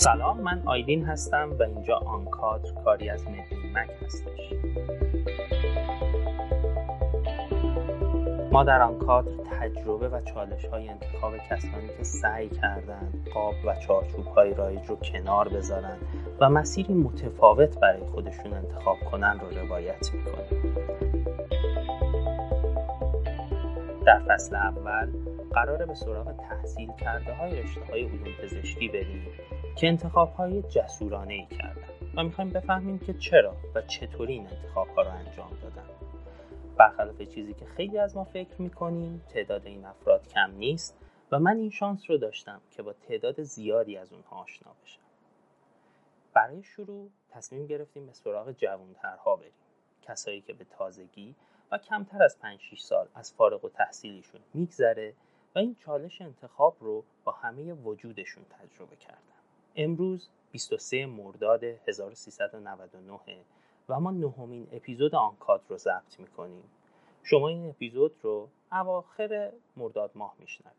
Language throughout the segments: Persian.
سلام، من آیدین هستم و اینجا آنکادر کاری از مدلین مگ هستش. ما در آنکادر تجربه و چالش‌های انتخاب کسانی که سعی کردن قاب و چارچوب‌های رایج رو کنار بذارن و مسیری متفاوت برای خودشون انتخاب کنن رو روایت می‌کنیم. در فصل اول قراره به سراغ تحصیل کرده های رشته‌های علوم پزشکی بریم که انتخاب‌های جسورانه‌ای کردن و می‌خوایم بفهمیم که چرا و چطوری این انتخاب‌ها رو انجام دادن. برخلاف چیزی که خیلی از ما فکر می‌کنیم، تعداد این افراد کم نیست و من این شانس رو داشتم که با تعداد زیادی از اونها آشنا بشم. برای شروع تصمیم گرفتیم به سراغ جوان‌ترها بریم، کسایی که به تازگی و کمتر از 5-6 سال از فارغ التحصیلیشون می‌گذره و این چالش انتخاب رو با همه وجودشون تجربه کردن. امروز 23 مرداد 1399 و ما نهمین اپیزود آنکادر رو ضبط میکنیم. شما این اپیزود رو اواخر مرداد ماه میشنوید.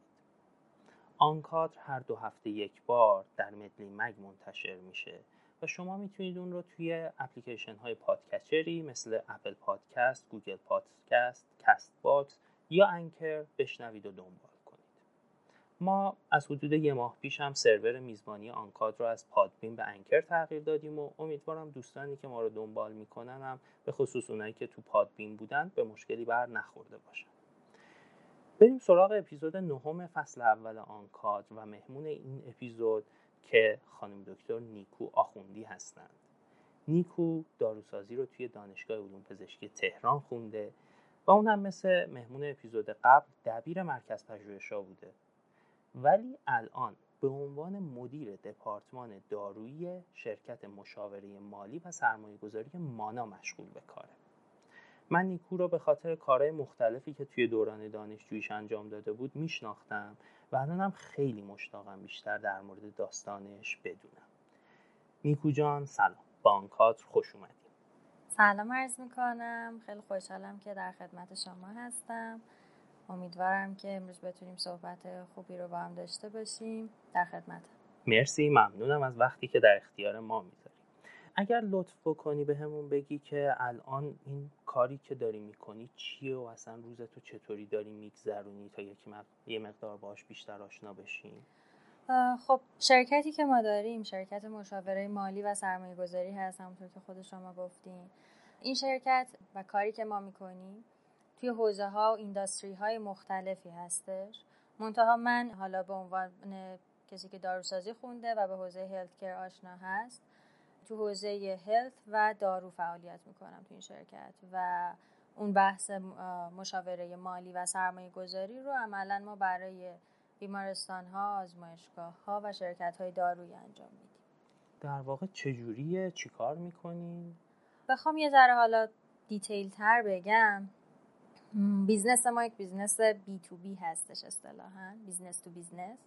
آنکادر هر 2 هفته یک بار در مدلین مگ منتشر میشه و شما میتونید اون رو توی اپلیکیشن های پادکستری مثل اپل پادکست، گوگل پادکست، کست باکس یا انکر بشنوید و دنبال. ما از حدود 1 ماه پیش هم سرور میزبانی آنکادر رو از پادبین به انکر تغییر دادیم و امیدوارم دوستانی که ما رو دنبال میکنن هم، به خصوص اونایی که تو پادبین بودن، به مشکلی بر نخورده باشن. بریم سراغ اپیزود 9 فصل اول آنکادر و مهمون این اپیزود که خانم دکتر نیکو آخوندی هستند. نیکو داروسازی رو توی دانشگاه علوم پزشکی تهران خونده و اون هم مثل مهمون اپیزود قبل دبیر مرکز پژوهش‌ها بوده. ولی الان به عنوان مدیر دپارتمان دارویی شرکت مشاوره مالی و سرمایه‌گذاری مانا مشغول به کاره. من نیکو رو به خاطر کارهای مختلفی که توی دوران دانشجوییش انجام داده بود میشناختم و الانم خیلی مشتاقم بیشتر در مورد داستانش بدونم. نیکو جان سلام، با آنکادر خوش اومدید. سلام عرض میکنم، خیلی خوشحالم که در خدمت شما هستم. امیدوارم که امروز بتونیم صحبت خوبی رو با هم داشته باشیم. در خدمتم. مرسی، ممنونم از وقتی که در اختیار ما میذاری. اگر لطف بکنی به همون بگی که الان این کاری که داری میکنی چیه و اصلا روزتو چطوری داری میگذرونی تا یه مقدار باهاش بیشتر آشنا بشیم. خب شرکتی که ما داریم شرکت مشاوره مالی و سرمایه گذاری هست، همونطور که خود شما گفتین. این شرکت و کاری که ما میکنیم توی حوزه ها و اینداستری های مختلفی هستش. منتها من حالا به عنوان کسی که داروسازی خونده و به حوزه هلت کیر آشنا هست، تو حوزه هلت و دارو فعالیت میکنم تو این شرکت و اون بحث مشاوره مالی و سرمایه گذاری رو عملا ما برای بیمارستان ها، آزمایشگاه ها و شرکت های دارویی انجام میدیم. در واقع چجوریه؟ چی کار میکنیم؟ بخوام یه ذره حالا دیتیل تر بگم، بیزنس ما یک بیزنس B2B هستش، اصطلاحاً بیزنس تو بیزنس،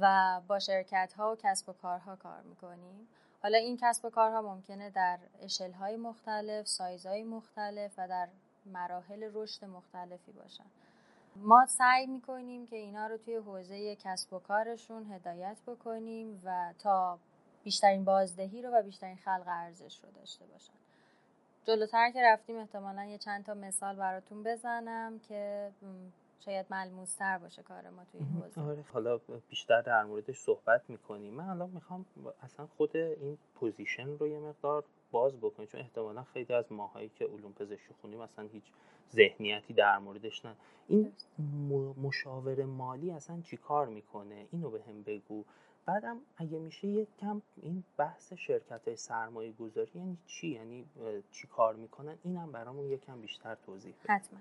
و با شرکت ها و کسب و کارها کار میکنیم. حالا این کسب و کارها ممکنه در اشل های مختلف، سایز های مختلف و در مراحل رشد مختلفی باشن. ما سعی میکنیم که اینا رو توی حوزه کسب و کارشون هدایت بکنیم و تا بیشترین بازدهی رو و بیشترین خلق ارزش رو داشته باشن. جلوتر که رفتیم احتمالاً یه چند تا مثال براتون بزنم که شاید ملموس‌تر باشه کار ما توی این حوزه. آره، حالا بیشتر در موردش صحبت می‌کنیم. من الان می‌خوام اصلا خود این پوزیشن رو یه مقدار باز بکنیم، چون احتمالاً خیلی از ماهایی که علوم پزشکی خونیم اصلا هیچ ذهنیتی در موردش نداریم. این مشاور مالی اصلا چی کار می‌کنه؟ اینو بهم بگو. بعدم اگه میشه یک کم این بحث شرکت‌های سرمایه‌گذاری یعنی چی؟ یعنی چی کار میکنن؟ اینم برامون یک کم بیشتر توضیح بده. حتما.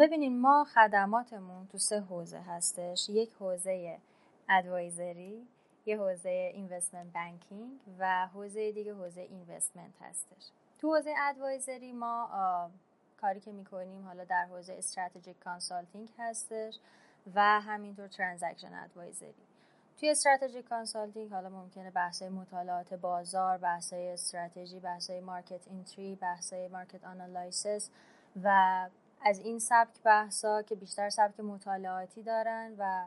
ببینین ما خدماتمون تو 3 حوزه هستش. یک حوزه ادوایزری، یه حوزه اینوستمنت بانکینگ و حوزه دیگه حوزه اینوستمنت هستش. تو حوزه ادوایزری ما کاری که میکنیم حالا در حوزه استراتژیک کانسالتینگ هستش و همینطور ترانزکشن ادوایزری. توی استراتژیک کانسالتینگ حالا ممکنه بحث‌های مطالعات بازار، بحث‌های استراتژی، بحث‌های مارکت انتری، بحث‌های مارکت آنالایسیس و از این سبک بحث‌ها که بیشتر سبک مطالعاتی دارن و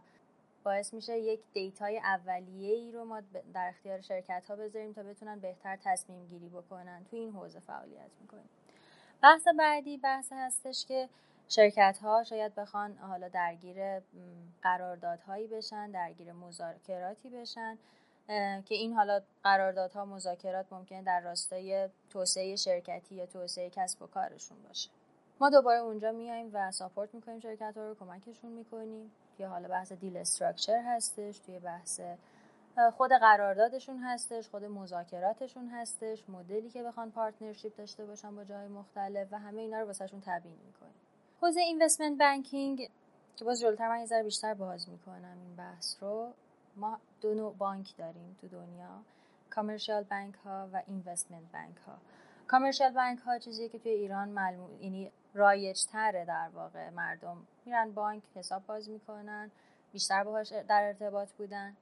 باعث میشه یک دیتای اولیه‌ای رو ما در اختیار شرکت‌ها بذاریم تا بتونن بهتر تصمیم گیری بکنن. تو این حوزه فعالیت میکنیم. بحث بعدی بحث هستش که شرکت‌ها شاید بخوان حالا درگیر قراردادهایی بشن، درگیر مذاکراتی بشن که این حالا قراردادها، مذاکرات ممکنه در راستای توسعه شرکتی یا توسعه کسب و کارشون باشه. ما دوباره اونجا میایم و ساپورت میکنیم شرکت‌ها رو، کمکشون میکنیم. توی حالا بحث دیل استراکچر هستش، توی بحث خود قراردادشون هستش، خود مذاکراتشون هستش، مدلی که بخوان پارتنرشیپ داشته باشن با جای مختلف و همه اینا رو واسهشون تبیین میکنیم. حوزه اینوستمنت بانکینگ که باز جلوتر من یه ذره بیشتر باز میکنم این بحث رو، ما دو نوع بانک داریم تو دنیا، کامرشال بانک ها و اینوستمنت بانک ها. کامرشال بانک ها چیزیه که توی ایران یعنی رایج تره، در واقع مردم میرن بانک حساب باز میکنن، بیشتر باهاش در ارتباط بودن.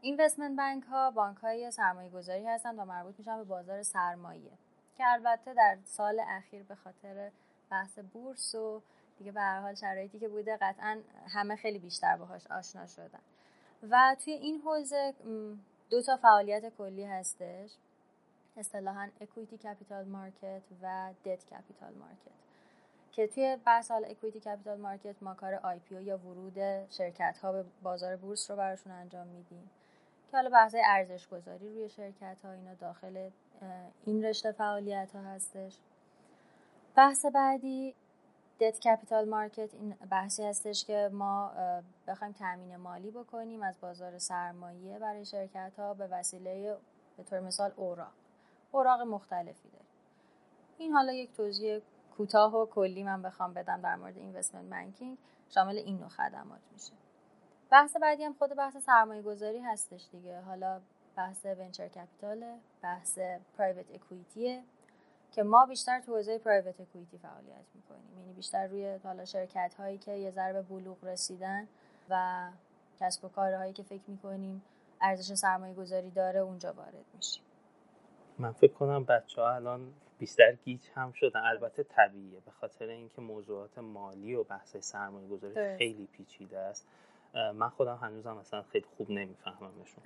اینوستمنت بانک ها بانک های سرمایه گذاری هستن و مربوط میشن به بازار سرمایه که البته در سال اخیر به خاطر بحث بورس و دیگه به هر حال شرایطی که بوده قطعاً همه خیلی بیشتر باهاش آشنا شدن. و توی این حوزه دو تا فعالیت کلی هستش، اصطلاحاً اکویتی کپیتال مارکت و دت کپیتال مارکت، که توی بحث حال اکویتی کپیتال مارکت ما کار آی پی او یا ورود شرکت ها به بازار بورس رو براشون انجام میدیم که حالا بحث ارزش گذاری روی شرکت ها اینا داخل این رشته فعالیت ها هستش. بحث بعدی دت کپیتال مارکت، این بحثی هستش که ما بخوایم تامین مالی بکنیم از بازار سرمایه برای شرکت ها به وسیله به طور مثال اوراق مختلفی داره. این حالا یک توضیح کوتاه و کلی من بخوام بدم در مورد اینوستمنت بانکینگ شامل این نوع خدمات میشه. بحث بعدی هم خود بحث سرمایه گذاری هستش دیگه، حالا بحث ونچر کپیتاله، بحث پرایوت اکویتیه که ما بیشتر تو حوزه پرایوت اکویتی فعالیت میکنیم، یعنی بیشتر روی حالا شرکت هایی که یه ذره به بلوغ رسیدن و کسب و کارهایی که فکر میکنیم ارزش سرمایه گذاری داره اونجا وارد میشیم. من فکر کنم بچه‌ها الان بیشتر گیج هم شدن، البته طبیعیه به خاطر اینکه موضوعات مالی و بحث سرمایه گذاری خیلی پیچیده است. من خودم هنوزم مثلا خیلی خوب نمیفهممشون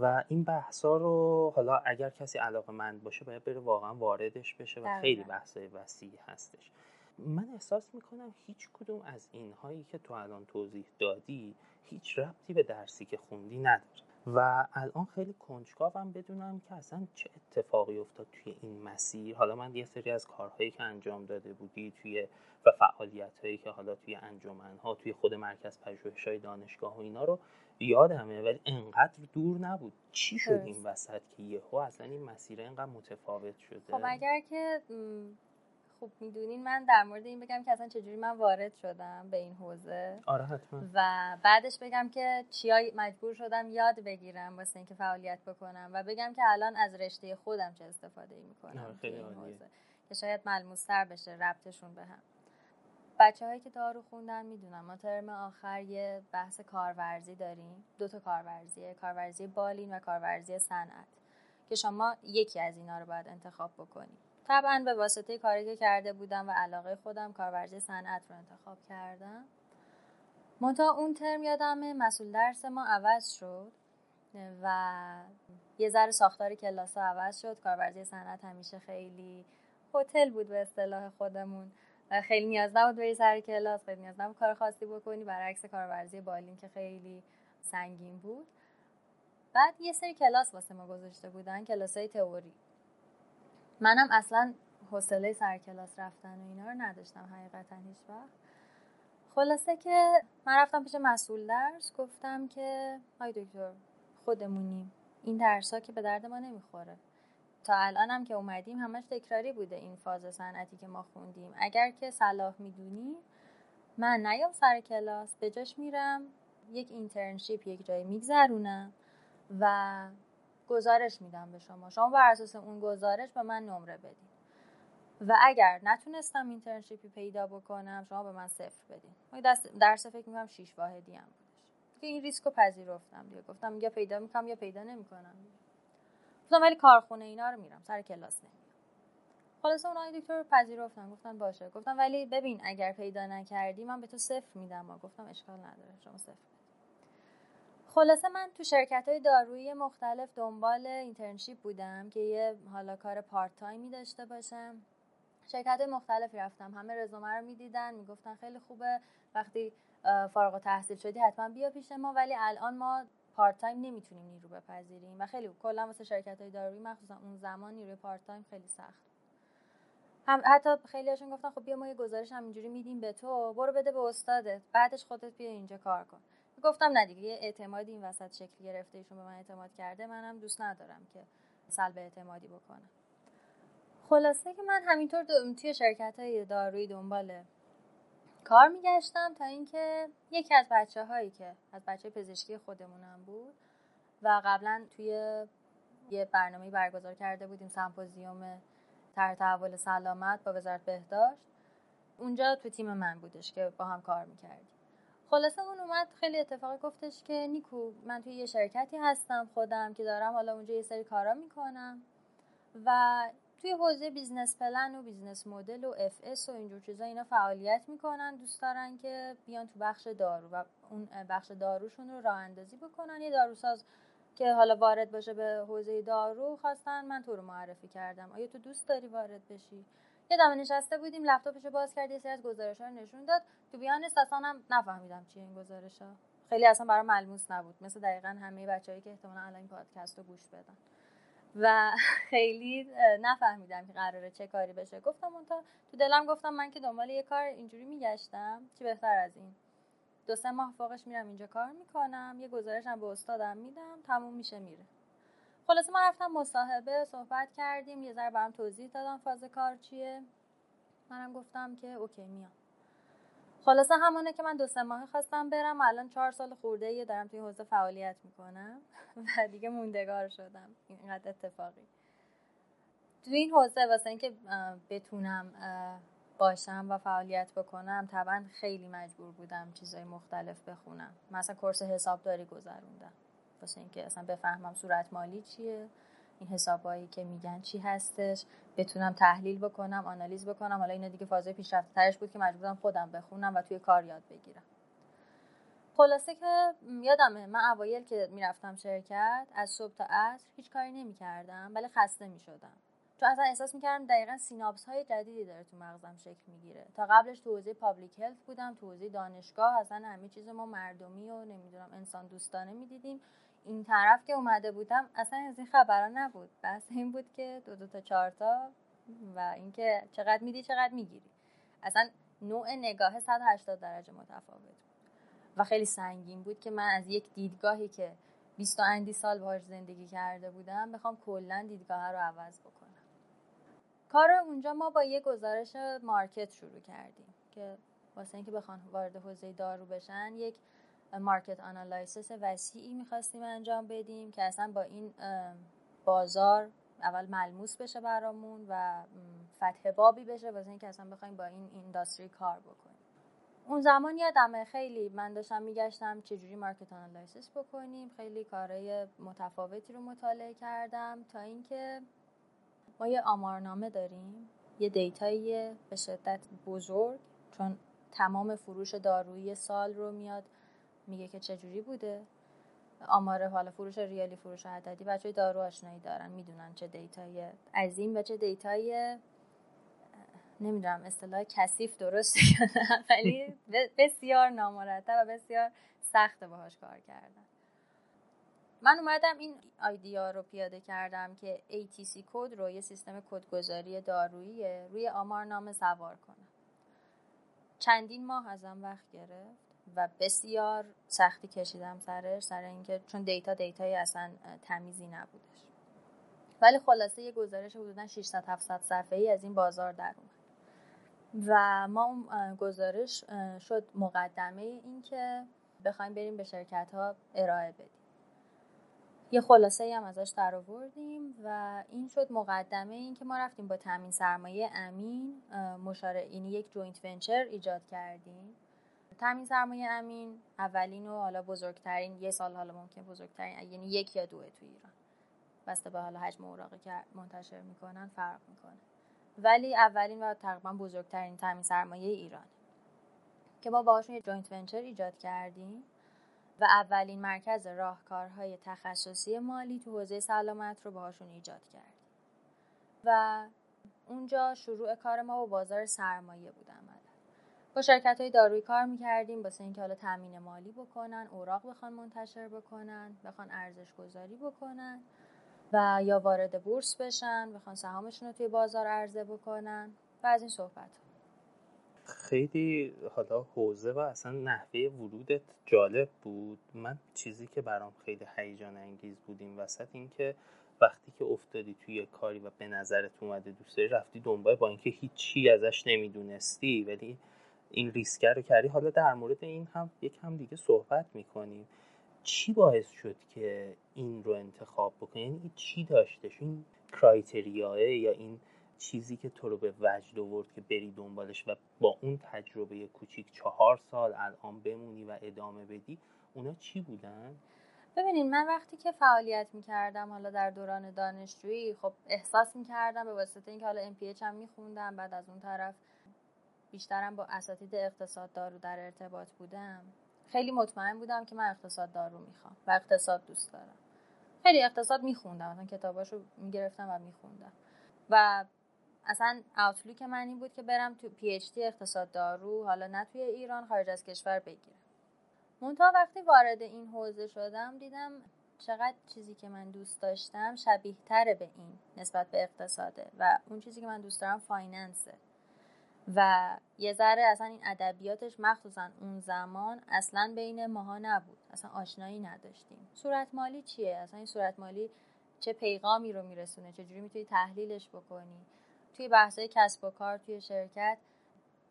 و این بحثا رو حالا اگر کسی علاقه‌مند باشه باید بره واقعا واردش بشه و خیلی بحثای وسیع هستش. من احساس میکنم هیچ کدوم از اینهایی که تو الان توضیح دادی هیچ ربطی به درسی که خوندی نداره و الان خیلی کنجکاوم بدونم که اصلا چه اتفاقی افتاد توی این مسیر. حالا من یه سری از کارهایی که انجام داده بودی توی و فعالیت‌هایی که حالا توی انجمن‌ها توی خود مرکز پژوهش‌های دانشگاه و اینا رو یادمه، ولی انقدر دور نبود. چی شد این وسط که یهو اصلا این مسیر انقدر متفاوت شده؟ خب اگر که خوب میدونین من در مورد این بگم که اصلا چجوری من وارد شدم به این حوزه. آره حتما. و بعدش بگم که چیای مجبور شدم یاد بگیرم واسه اینکه فعالیت بکنم و بگم که الان از رشته خودم چه استفاده‌ای می‌کنم توی این حوزه که شاید ملموس‌تر بشه ربطشون به هم. بچه‌هایی که دارو خوندن میدونن ما ترم آخر یه بحث کارورزی داریم، دو تا کارورزیه، کارورزی بالین و کارورزی صنعت که شما یکی از اینا رو باید انتخاب بکنید. طبعا به واسطه کاری که کرده بودم و علاقه خودم کارورزی صنعت رو انتخاب کردم. منتها اون ترم یادمه مسئول درس ما عوض شد و یه ذره ساختار کلاس‌ها عوض شد. کارورزی صنعت همیشه خیلی هتل بود به اصطلاح خودمون، خیلی نیاز نبود بری سر کلاس، خیلی نیاز نبود کار خاصی بکنی، برعکس کارورزی بالین که خیلی سنگین بود. بعد یه سری کلاس واسه ما گذاشته بودن، کلاس‌های تئوری. منم اصلا حوصله سر کلاس رفتن و اینا رو نداشتم حقیقتا هیچ وقت. خلاصه که من رفتم پیش مسئول درس، گفتم که آی دکتر خودمونیم، این درس‌ها که به درد ما نمیخوره، تا الان هم که اومدیم همش تکراری بوده این فاز صنعتی که ما خوندیم. اگر که صلاح میدونی من نیام سر کلاس، به جاش میرم یک اینترنشیپ یک جایی میگذرونم و گزارش میدم به شما بر اساس اون گزارش به من نمره بدین و اگر نتونستم اینترنشیپی پیدا بکنم شما به من 0 بدین. من درس فکر میکنم 6 واحدی هم بودش که این ریسکو پذیرفتم دیگه، گفتم یا پیدا میکنم یا پیدا نمیکنم. گفتم ولی کارخونه اینا رو میرم، سر کلاس نمیرم. خلاصه اونای دکتر رو پذیرفتن، گفتن باشه. گفتم ولی ببین اگر پیدا نکردی من به تو 0 میدم. گفتم اشکال نداره شما 0. خلاصه من تو شرکت‌های دارویی مختلف دنبال اینترنشیپ بودم که یه حالا کار پارت تایمی داشته باشم. شرکت‌های مختلفی رفتم، همه رزومه رو می‌دیدن، میگفتن خیلی خوبه وقتی فارغ التحصیل شدی حتما بیا پیش ما، ولی الان ما پارت تایم نمیتونیم نیرو بپذیریم و خیلی کلا واسه شرکت‌های دارویی مخصوصا اون زمان نیروی پارت تایم خیلی سخت. هم حتی خیلی‌هاشون گفتن خب بیا ما یه گزارش همینجوری میدیم به تو، برو بده به استادت، بعدش خودت بیا اینجا کار کن. گفتم نه دیگه، یه اعتمادی این وسط شکل گرفته، ایشون به من اعتماد کرده، منم دوست ندارم که سلب اعتمادی بکنم. خلاصه که من همینطور توی شرکت‌های دارویی دنبال کار میگشتم تا اینکه یکی از بچه‌هایی که از بچه پزشکی خودمونم بود و قبلا توی یه برنامه‌ای برگزار کرده بودیم، سمپوزیوم طرح تحول سلامت با وزارت بهداشت، اونجا تو تیم من بودش که با هم کار می‌کردیم. خلاصه اون اومد خیلی اتفاقی گفتش که نیکو من توی یه شرکتی هستم خودم که دارم حالا اونجا یه سری کارا میکنم و توی حوزه بیزنس پلن و بیزنس مدل و اف اس و اینجور چیزا اینا فعالیت میکنن، دوست دارن که بیان تو بخش دارو و اون بخش داروشون رو راه اندازی بکنن. یه داروساز که حالا وارد باشه به حوزه دارو خواستن، من تو رو معرفی کردم، آیا تو دوست داری وارد بشی؟ یه دفعه نشسته بودیم، لپتاپشو باز کرد، یه سری از گزارش‌ها رو نشون داد. تو بیانست اصلا هم نفهمیدم چیه این گزارش‌ها، خیلی اصلا برام ملموس نبود، مثل دقیقاً همه بچه‌هایی که احتمالاً الان این پادکست رو گوش بدن و خیلی نفهمیدم که قراره چه کاری بشه. گفتم اون تو دلم گفتم من که دنبال یه کار اینجوری میگشتم، چی بهتر از این، 2-3 ماه فوقش میرم اینجا کار میکنم، یه گزارشم به استادم میدم، تموم میشه میره. خلاصه من رفتم مصاحبه، صحبت کردیم، یه ذره برام توضیح دادم فاز کار چیه، منم گفتم که اوکی میام. خلاصه همونه که من 2-3 ماهه خواستم برم، الان 4 سال خورده یه دارم توی حوزه فعالیت میکنم و دیگه موندگار شدم. اینقدر اتفاقی توی این حوزه واسه اینکه بتونم باشم و فعالیت بکنم طبعا خیلی مجبور بودم چیزای مختلف بخونم. مثلا کورس حسابداری گذروندم واسه اینکه اصلا بفهمم صورت مالی چیه، این حسابایی که میگن چی هستش، بتونم تحلیل بکنم، آنالیز بکنم. حالا اینا دیگه فاز پیشرفت‌ترش بود که مجبورم خودم بخونم و توی کار یاد بگیرم. خلاصه که یادمه من اوایل که میرفتم شرکت از صبح تا عصر هیچ کاری نمی‌کردم، ولی خسته می‌شدم، چون اصلا احساس می‌کردم دقیقاً سیناپس‌های جدیدی داره تو مغزم شکل می‌گیره. تا قبلش تو حوزه پابلیک هلت بودم، تو حوزه دانشگاه، اصلا همه چیز ما مردمی و نمی‌دونم انسان دوستانه می‌دیدیم. این طرف که اومده بودم اصلا از این خبرها نبود، بس این بود که 2 تا 4 تا و اینکه چقدر میدی چقدر میگیری. اصلا نوع نگاه 180 درجه متفاوت بود و خیلی سنگین بود که من از یک دیدگاهی که 20 اندی سال باهاش زندگی کرده بودم بخوام کلا دیدگاه رو عوض بکنم. کار اونجا ما با یه گزارش مارکت شروع کردیم که واسه اینکه بخوان وارد حوزه دارو بشن یک مارکت آنالایسیس وسیعی میخواستیم انجام بدیم که اصلا با این بازار اول ملموس بشه برامون و فتح بابی بشه واسه اینکه اصلا بخوایم با این اینداستری کار بکنیم. اون زمان یادمه خیلی من داشتم میگشتم چجوری مارکت آنالایسیس بکنیم، خیلی کارهای متفاوتی رو مطالعه کردم تا اینکه ما یه آمارنامه داریم، یه دیتایی به شدت بزرگ، چون تمام فروش دارویی سال رو میاد میگه که چجوری بوده. آمار حالا فروش ریالی، فروش عددی، بچه دارو آشنایی دارن، میدونن چه دیتای عظیم و چه دیتای نمیدونم اصطلاح کثیف درسته یا نه، ولی بسیار نامرتب و بسیار سخت باهاش کار کردن. من اومدم این ایده رو پیاده کردم که ATC کد رو، یه سیستم کدگذاری دارویی، روی آمارنامه سوار کنم. چندین ماه ازم وقت گرفت و بسیار سختی کشیدم سر اینکه چون دیتای اصلا تمیزی نبودش، ولی خلاصه یه گزارش حدوداً 600-700 صفحه‌ای از این بازار در اومد و ما اون گزارش شد مقدمه این که بخوایم بریم به شرکت‌ها ارائه بدیم. یه خلاصه‌ای هم ازش درآوردیم و این شد مقدمه این که ما رفتیم با تامین سرمایه امین مشارکتی یک جوینت ونچر ایجاد کردیم. تامین سرمایه امین اولین و حالا بزرگترین، یه سال حالا ممکن بزرگترین، یعنی 1 یا 2 تو ایران، بسته به حالا حجم اوراقی که منتشر میکنن فرق میکنه، ولی اولین و تقریبا بزرگترین تامین سرمایه ایران که ما باهاشون یه جوینت ونچر ایجاد کردیم و و اولین مرکز راهکارهای تخصصی مالی تو حوزه سلامت رو باهاشون ایجاد کرد و اونجا شروع کار ما با بازار سرمایه بود. عملا با شرکت‌های دارویی کار می‌کردیم واسه اینکه حالا تامین مالی بکنن، اوراق بخوان منتشر بکنن، بخوان ارزش‌گذاری بکنن و یا وارد بورس بشن، بخوان سهامشون رو توی بازار عرضه بکنن و از این صحبت. خیلی حالا حوزه و اصلا نحوه ورودت جالب بود. من چیزی که برام خیلی هیجان انگیز بود این وسط این که وقتی که افتادی توی کاری و به نظرت اومده دوست داری رفتی دنبال، با اینکه هیچی ازش نمیدونستی ولی این ریسک رو کردی. حالا در مورد این هم یکم دیگه صحبت میکنیم. چی باعث شد که این رو انتخاب بکنی؟ یعنی چی داشتش؟ این کرایتریاه یا این چیزی که تو رو به وجد آورد که بری دنبالش و با اون تجربه کوچیک 4 سال الان بمونی و ادامه بدی، اونا چی بودن؟ ببینین، من وقتی که فعالیت میکردم حالا در دوران دانشجویی، خب احساس میکردم به واسطه اینکه حالا MPH هم میخوندم، بعد از اون طرف بیشترم با اساتید اقتصاد دارو در ارتباط بودم، خیلی مطمئن بودم که من اقتصاد دارو میخوام و اقتصاد دوست دارم. خیلی اقتصاد میخوندم، مثلا کتاباشو میگرفتم و میخوندم و اصلا اوتلوک من این بود که برم تو PhD اقتصاد دارو، حالا نه توی ایران، خارج از کشور بگیرم. منتها وقتی وارد این حوزه شدم دیدم چقدر چیزی که من دوست داشتم شبیه تره به این نسبت به اقتصاده و اون چیزی که من دوست دارم فایننسه و یه ذره اصلا این ادبیاتش مخصوصا اون زمان اصلا بین ماها نبود، اصلا آشنایی نداشتیم. صورت مالی چیه؟ اصلا این صورت مالی چه پیغامی رو میرسونه؟ چجوری میتونی تحلیلش بکنی؟ توی بحث‌های کسب و کار توی شرکت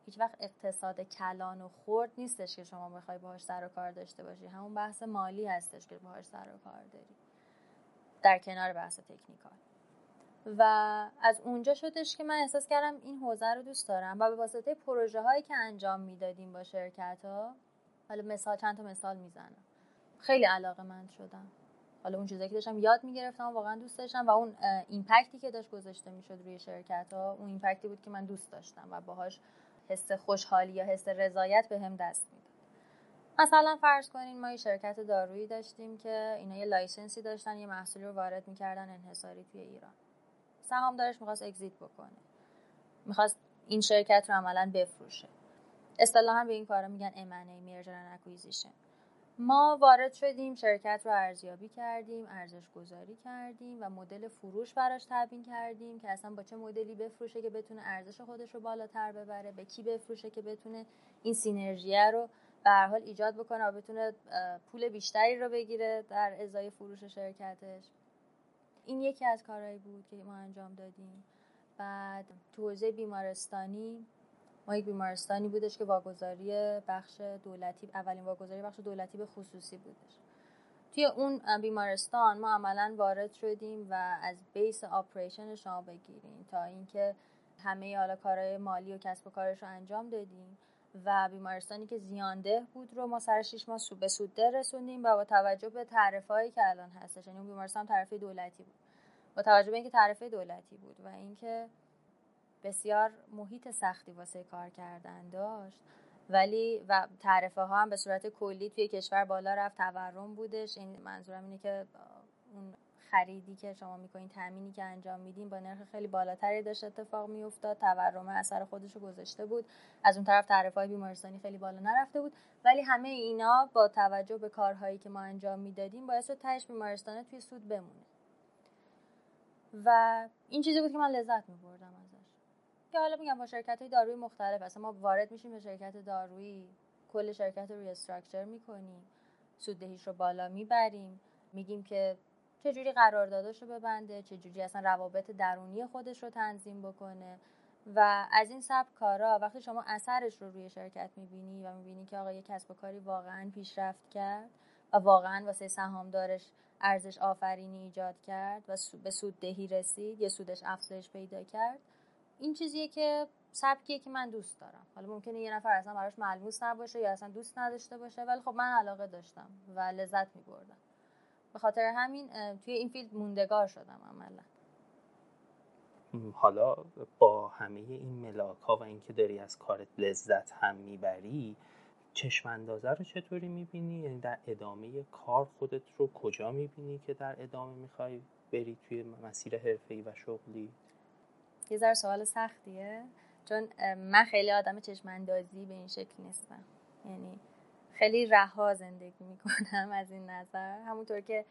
هیچ وقت اقتصاد کلان و خرد نیستش که شما بخوای باهاش سر و کار داشته باشی، همون بحث مالی هستش که باهاش سر و کار داری در کنار بحث تکنیکال. و از اونجا شدش که من احساس کردم این حوزه رو دوست دارم و به واسطه پروژه هایی که انجام میدادیم با شرکت ها، حالا مثال چند تا مثال میزنم، خیلی علاقه‌مند شدم. حالا اون چیزایی که داشتم یاد میگرفتم واقعا دوست داشتم و اون ایمپکتی که داشت گذاشته میشد روی شرکت ها، اون ایمپکتی بود که من دوست داشتم و باهاش حس خوشحالی یا حس رضایت به هم دست میداد. مثلا فرض کنین ما یه شرکت دارویی داشتیم که اینا یه لایسنسی داشتن، یه محصولی رو وارد میکردن انحصاری توی ایران. سهامدارش میخواست اگزیت بکنه، میخواست این شرکت رو عملاً بفروشه. اصطلاحاً به این کارا میگن M&A، Merger and Acquisition. ما وارد شدیم، شرکت رو ارزیابی کردیم، ارزش گذاری کردیم و مدل فروش براش تعیین کردیم که اصلا با چه مدلی بفروشه که بتونه ارزش خودش رو بالاتر ببره، به کی بفروشه که بتونه این سینرژیه رو به هر حال ایجاد بکنه و بتونه پول بیشتری رو بگیره در ازای فروش شرکتش. این یکی از کارهایی بود که ما انجام دادیم. بعد تو حوزه بیمارستانی ما یک بیمارستانی بودش که واگذاری بخش دولتی، اولین واگذاری بخش دولتی به خصوصی بودش. توی اون بیمارستان ما عملاً وارد شدیم و از بیس آپریشن شما بگیریم تا اینکه همه حالا کارهای مالی و کسب و کارش رو انجام دادیم و بیمارستانی که زیانده بود رو ما سر 6 ماه به سودده رسوندیم و با توجه به تعرفه‌ای که الان هستش، یعنی اون بیمارستان تعرفه دولتی بود، با توجه به اینکه تعرفه دولتی بود و اینکه بسیار محیط سختی واسه کار کردن داشت ولی و تعرفه ها هم به صورت کلی توی کشور بالا رفت، تورم بودش. این منظورم اینه که اون خریدی که شما میکنین، تامینی که انجام میدین با نرخ خیلی بالاتری داشت اتفاق میافتاد، تورم اثر خودشو گذاشته بود، از اون طرف تعرفه های بیمارستانی خیلی بالا نرفته بود، ولی همه اینا با توجه به کارهایی که ما انجام میدادیم باعث شد تاش بیمارستان توی سود بمونه و این چیزی بود که من لذت می‌بردم ازش. که حالا میگم با شرکت‌های دارویی مختلف، اصلا ما وارد میشیم به شرکت دارویی، کل شرکت رو ری استراکچر میکنیم، سوددهیش رو بالا میبریم، میگیم که چجوری قرارداداشو ببنده، چجوری اصلا روابط درونی خودش رو تنظیم بکنه و از این سبک کارا. وقتی شما اثرش رو روی شرکت میبینی و میبینی که آقا یک کسب و کاری واقعا پیشرفت کرد و واقعا واسه سهامدارش ارزش آفرینی ایجاد کرد و به سوددهی رسید، یه سودش افزایش پیدا کرد، این چیزیه که سبکیه که من دوست دارم. حالا ممکنه یه نفر اصلا براش ملموس نباشه یا اصلا دوست نداشته باشه، ولی خب من علاقه داشتم و لذت می‌بردم. به خاطر همین توی این فیلد موندگار شدم عملا. حالا با همه این ملاک‌ها و اینکه داری از کارت لذت هم می‌بری، چشم اندازه رو چطوری میبینی؟ یعنی در ادامه کار خودت رو کجا میبینی که در ادامه میخوای بری توی مسیر حرفه‌ای و شغلی؟ یه ذره سوال سختیه، چون من خیلی آدم چشم اندازی به این شکل نیستم، یعنی خیلی رها زندگی میکنم از این نظر. همونطور که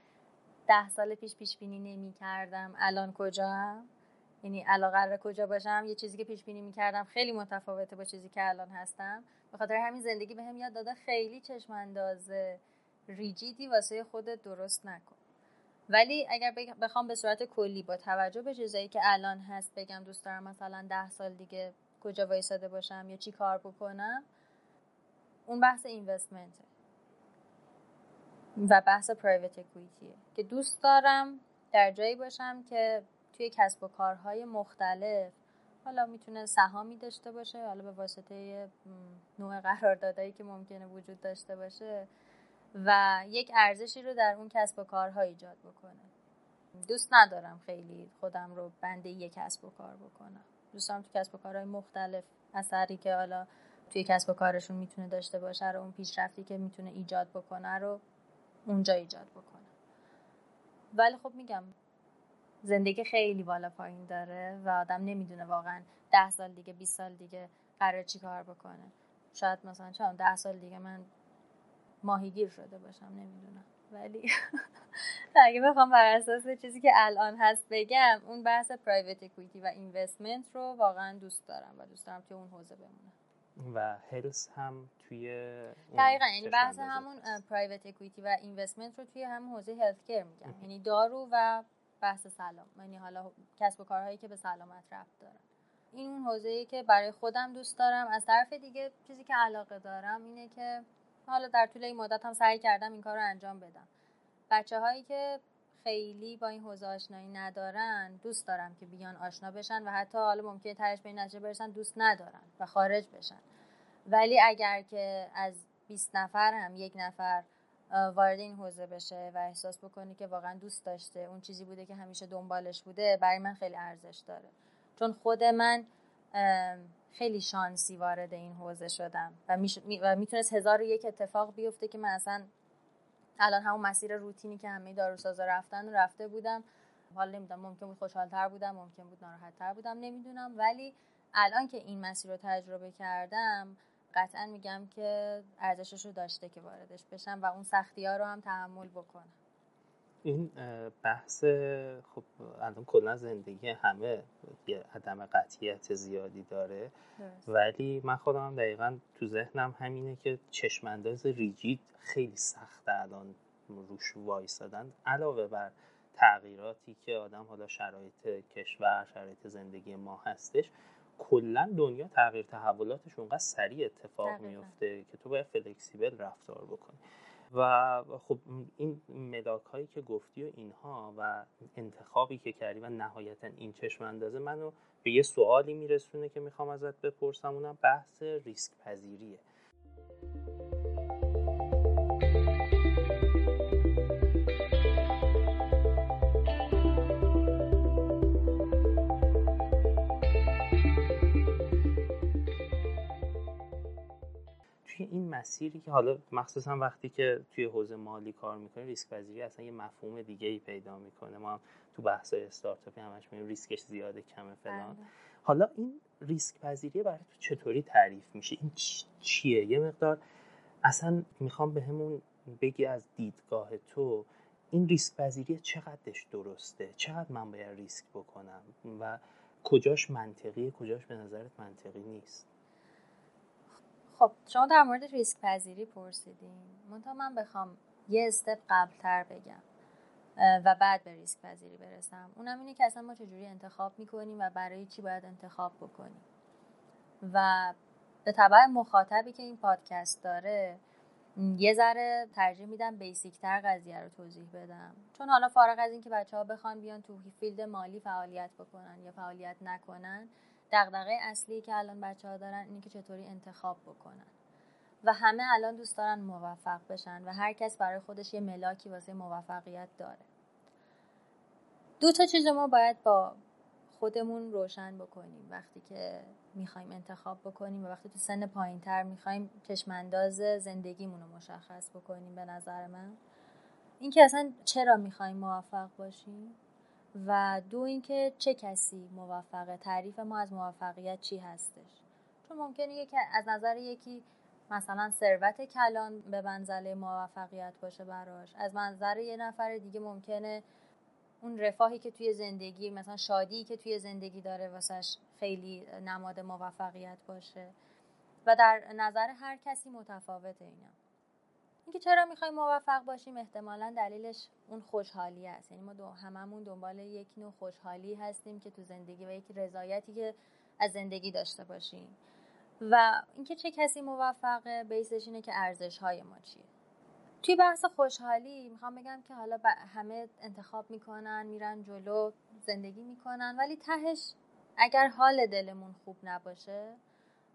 10 سال پیش بینی نمیکردم الان کجام، یعنی علاقه را کجا باشم، یه چیزی که پیش بینی میکردم خیلی متفاوته با چیزی که الان هستم. به خاطر همین زندگی بهم یاد داده خیلی چشم انداز ریجیدی واسه خودت درست نکن. ولی اگر بخوام به صورت کلی با توجه به چیزایی که الان هست بگم دوست دارم مثلا 10 سال دیگه کجا وایساده باشم یا چی کار بکنم، اون بحث اینوستمنته و بحث پرایوت اکوئیتیه که دوست دارم در جایی باشم که توی کسب و کارهای مختلف، حالا میتونه سهامی داشته باشه، حالا به واسطه نوع قراردادایی که ممکنه وجود داشته باشه، و یک ارزشی رو در اون کسب و کارها ایجاد بکنه. دوست ندارم خیلی خودم رو بنده یک کسب و کار بکنم. دوست دارم توی کسب و کارهای مختلف اثری که حالا توی کسب و کارشون میتونه داشته باشه رو، اون پیشرفتی که میتونه ایجاد بکنه رو اونجا ایجاد بکنه. ولی خب میگم زندگی خیلی بالا پایین داره و آدم نمیدونه واقعا 10 سال دیگه 20 سال دیگه قراره چی کار بکنه. شاید مثلا 10 سال دیگه من ماهیگیر شده باشم، نمیدونم. ولی اگه بخوام بر اساس چیزی که الان هست بگم، اون بحث پرایوت اکوئیتی و اینوستمنت رو واقعا دوست دارم و دوست دارم که اون حوزه بمونه. و هلس هم توی دقیقاً، یعنی بحث همون پرایوت اکوئیتی و اینوستمنت رو توی همون حوزه هلت کیر میگم، یعنی دارو و بحث سلام، یعنی حالا کسب و کارهایی که به سلامت ربط دارن. این اون حوزه‌ای که برای خودم دوست دارم. از طرف دیگه چیزی که علاقه دارم اینه که حالا در طول این مدت هم سعی کردم این کار رو انجام بدم. بچه‌هایی که خیلی با این حوزه آشنایی ندارن دوست دارم که بیان آشنا بشن و حتی حالا ممکنه تهش به این نتیجه برسن دوست ندارن و خارج بشن. ولی اگر که از 20 نفر هم 1 نفر وارد این حوزه بشه و احساس بکنه که واقعا دوست داشته، اون چیزی بوده که همیشه دنبالش بوده، برای من خیلی ارزش داره. چون خود من خیلی شانسی وارد این حوزه شدم و میتونست 1001 اتفاق بیفته که من اصلا الان همون مسیر روتینی که همه داروسازا رفتن و رفته بودم، حالا نمیدونم، ممکن بود خوشحال‌تر بودم، ممکن بود ناراحت‌تر بودم، نمیدونم. ولی الان که این مسیر رو تجربه کردم قطعا میگم که ارزشش رو داشته که واردش بشم و اون سختی‌ها رو هم تحمل بکنم. این بحث خب الان کلا زندگی همه یه عدم قطعیت زیادی داره درست. ولی من خودم هم دقیقاً تو ذهنم همینه که چشم انداز ریجید خیلی سخته الان روش وایسادن، علاوه بر تغییراتی که آدم حالا شرایط کشور، شرایط زندگی ما هستش. کلا دنیا تغییر تحولاتش اونقدر سریع اتفاق میفته که تو باید فلکسیبل رفتار بکنی. و خب این ملاک هایی که گفتی و اینها و انتخابی که کردی و نهایتا این چشم اندازه منو به یه سوالی میرسونه که میخوام ازت بپرسم، اونم بحث ریسک پذیریه. این مسیری که حالا مخصوصا وقتی که توی حوزه مالی کار میکنی، ریسک پذیری اصلا یه مفهوم دیگه ای پیدا میکنه. ما هم تو بحثای استارتاپی همش میگیم ریسکش زیاده کمه فلان. حالا این ریسک پذیری برای تو چطوری تعریف میشه؟ این چیه؟ یه مقدار اصلا میخوام بهمون بگی از دیدگاه تو این ریسک پذیری چقدرش درسته؟ چقدر من باید ریسک بکنم و کجاش منطقیه، کجاش به نظرت منطقی نیست؟ خب شما در مورد ریسک پذیری پرسیدین. من بخوام یه استپ قبلتر بگم و بعد به ریسک پذیری برسم، اونم اینه که اصلا ما چجوری انتخاب میکنیم و برای چی باید انتخاب بکنیم. و به تبع مخاطبی که این پادکست داره یه ذره ترجیح میدم بیسیکتر قضیه رو توضیح بدم، چون حالا فارغ از این که بچه‌ها بخوان بیان تو فیلد مالی فعالیت بکنن یا فعالیت نکنن، دغدغه اصلی که الان بچه‌ها دارن اینه که چطوری انتخاب بکنن و همه الان دوست دارن موفق بشن و هر کس برای خودش یه ملاکی واسه موفقیت داره. 2 تا چیز ما باید با خودمون روشن بکنیم وقتی که میخوایم انتخاب بکنیم و وقتی تو سن پایین تر میخوایم چشمانداز زندگیمون رو مشخص بکنیم. به نظر من این که اصلا چرا میخوایم موفق باشیم و دو اینکه چه کسی موفقه، تعریف ما از موفقیت چی هستش. چون ممکنه که از نظر یکی مثلا ثروت کلان به منزله موفقیت باشه براش، از منظر یه نفر دیگه ممکنه اون رفاهی که توی زندگی، مثلا شادی که توی زندگی داره واسش خیلی نماد موفقیت باشه و در نظر هر کسی متفاوته. اینکه چرا میخوایم موفق باشیم احتمالاً دلیلش اون خوشحالی است. یعنی ما هممون دنبال یک نوع خوشحالی هستیم که تو زندگی و یک رضایتی که از زندگی داشته باشیم. و اینکه چه کسی موفقه بیسش اینه که ارزش‌های ما چیه. توی بحث خوشحالی میخوام بگم که حالا همه انتخاب میکنن، میرن جلو، زندگی میکنن، ولی تهش اگر حال دلمون خوب نباشه،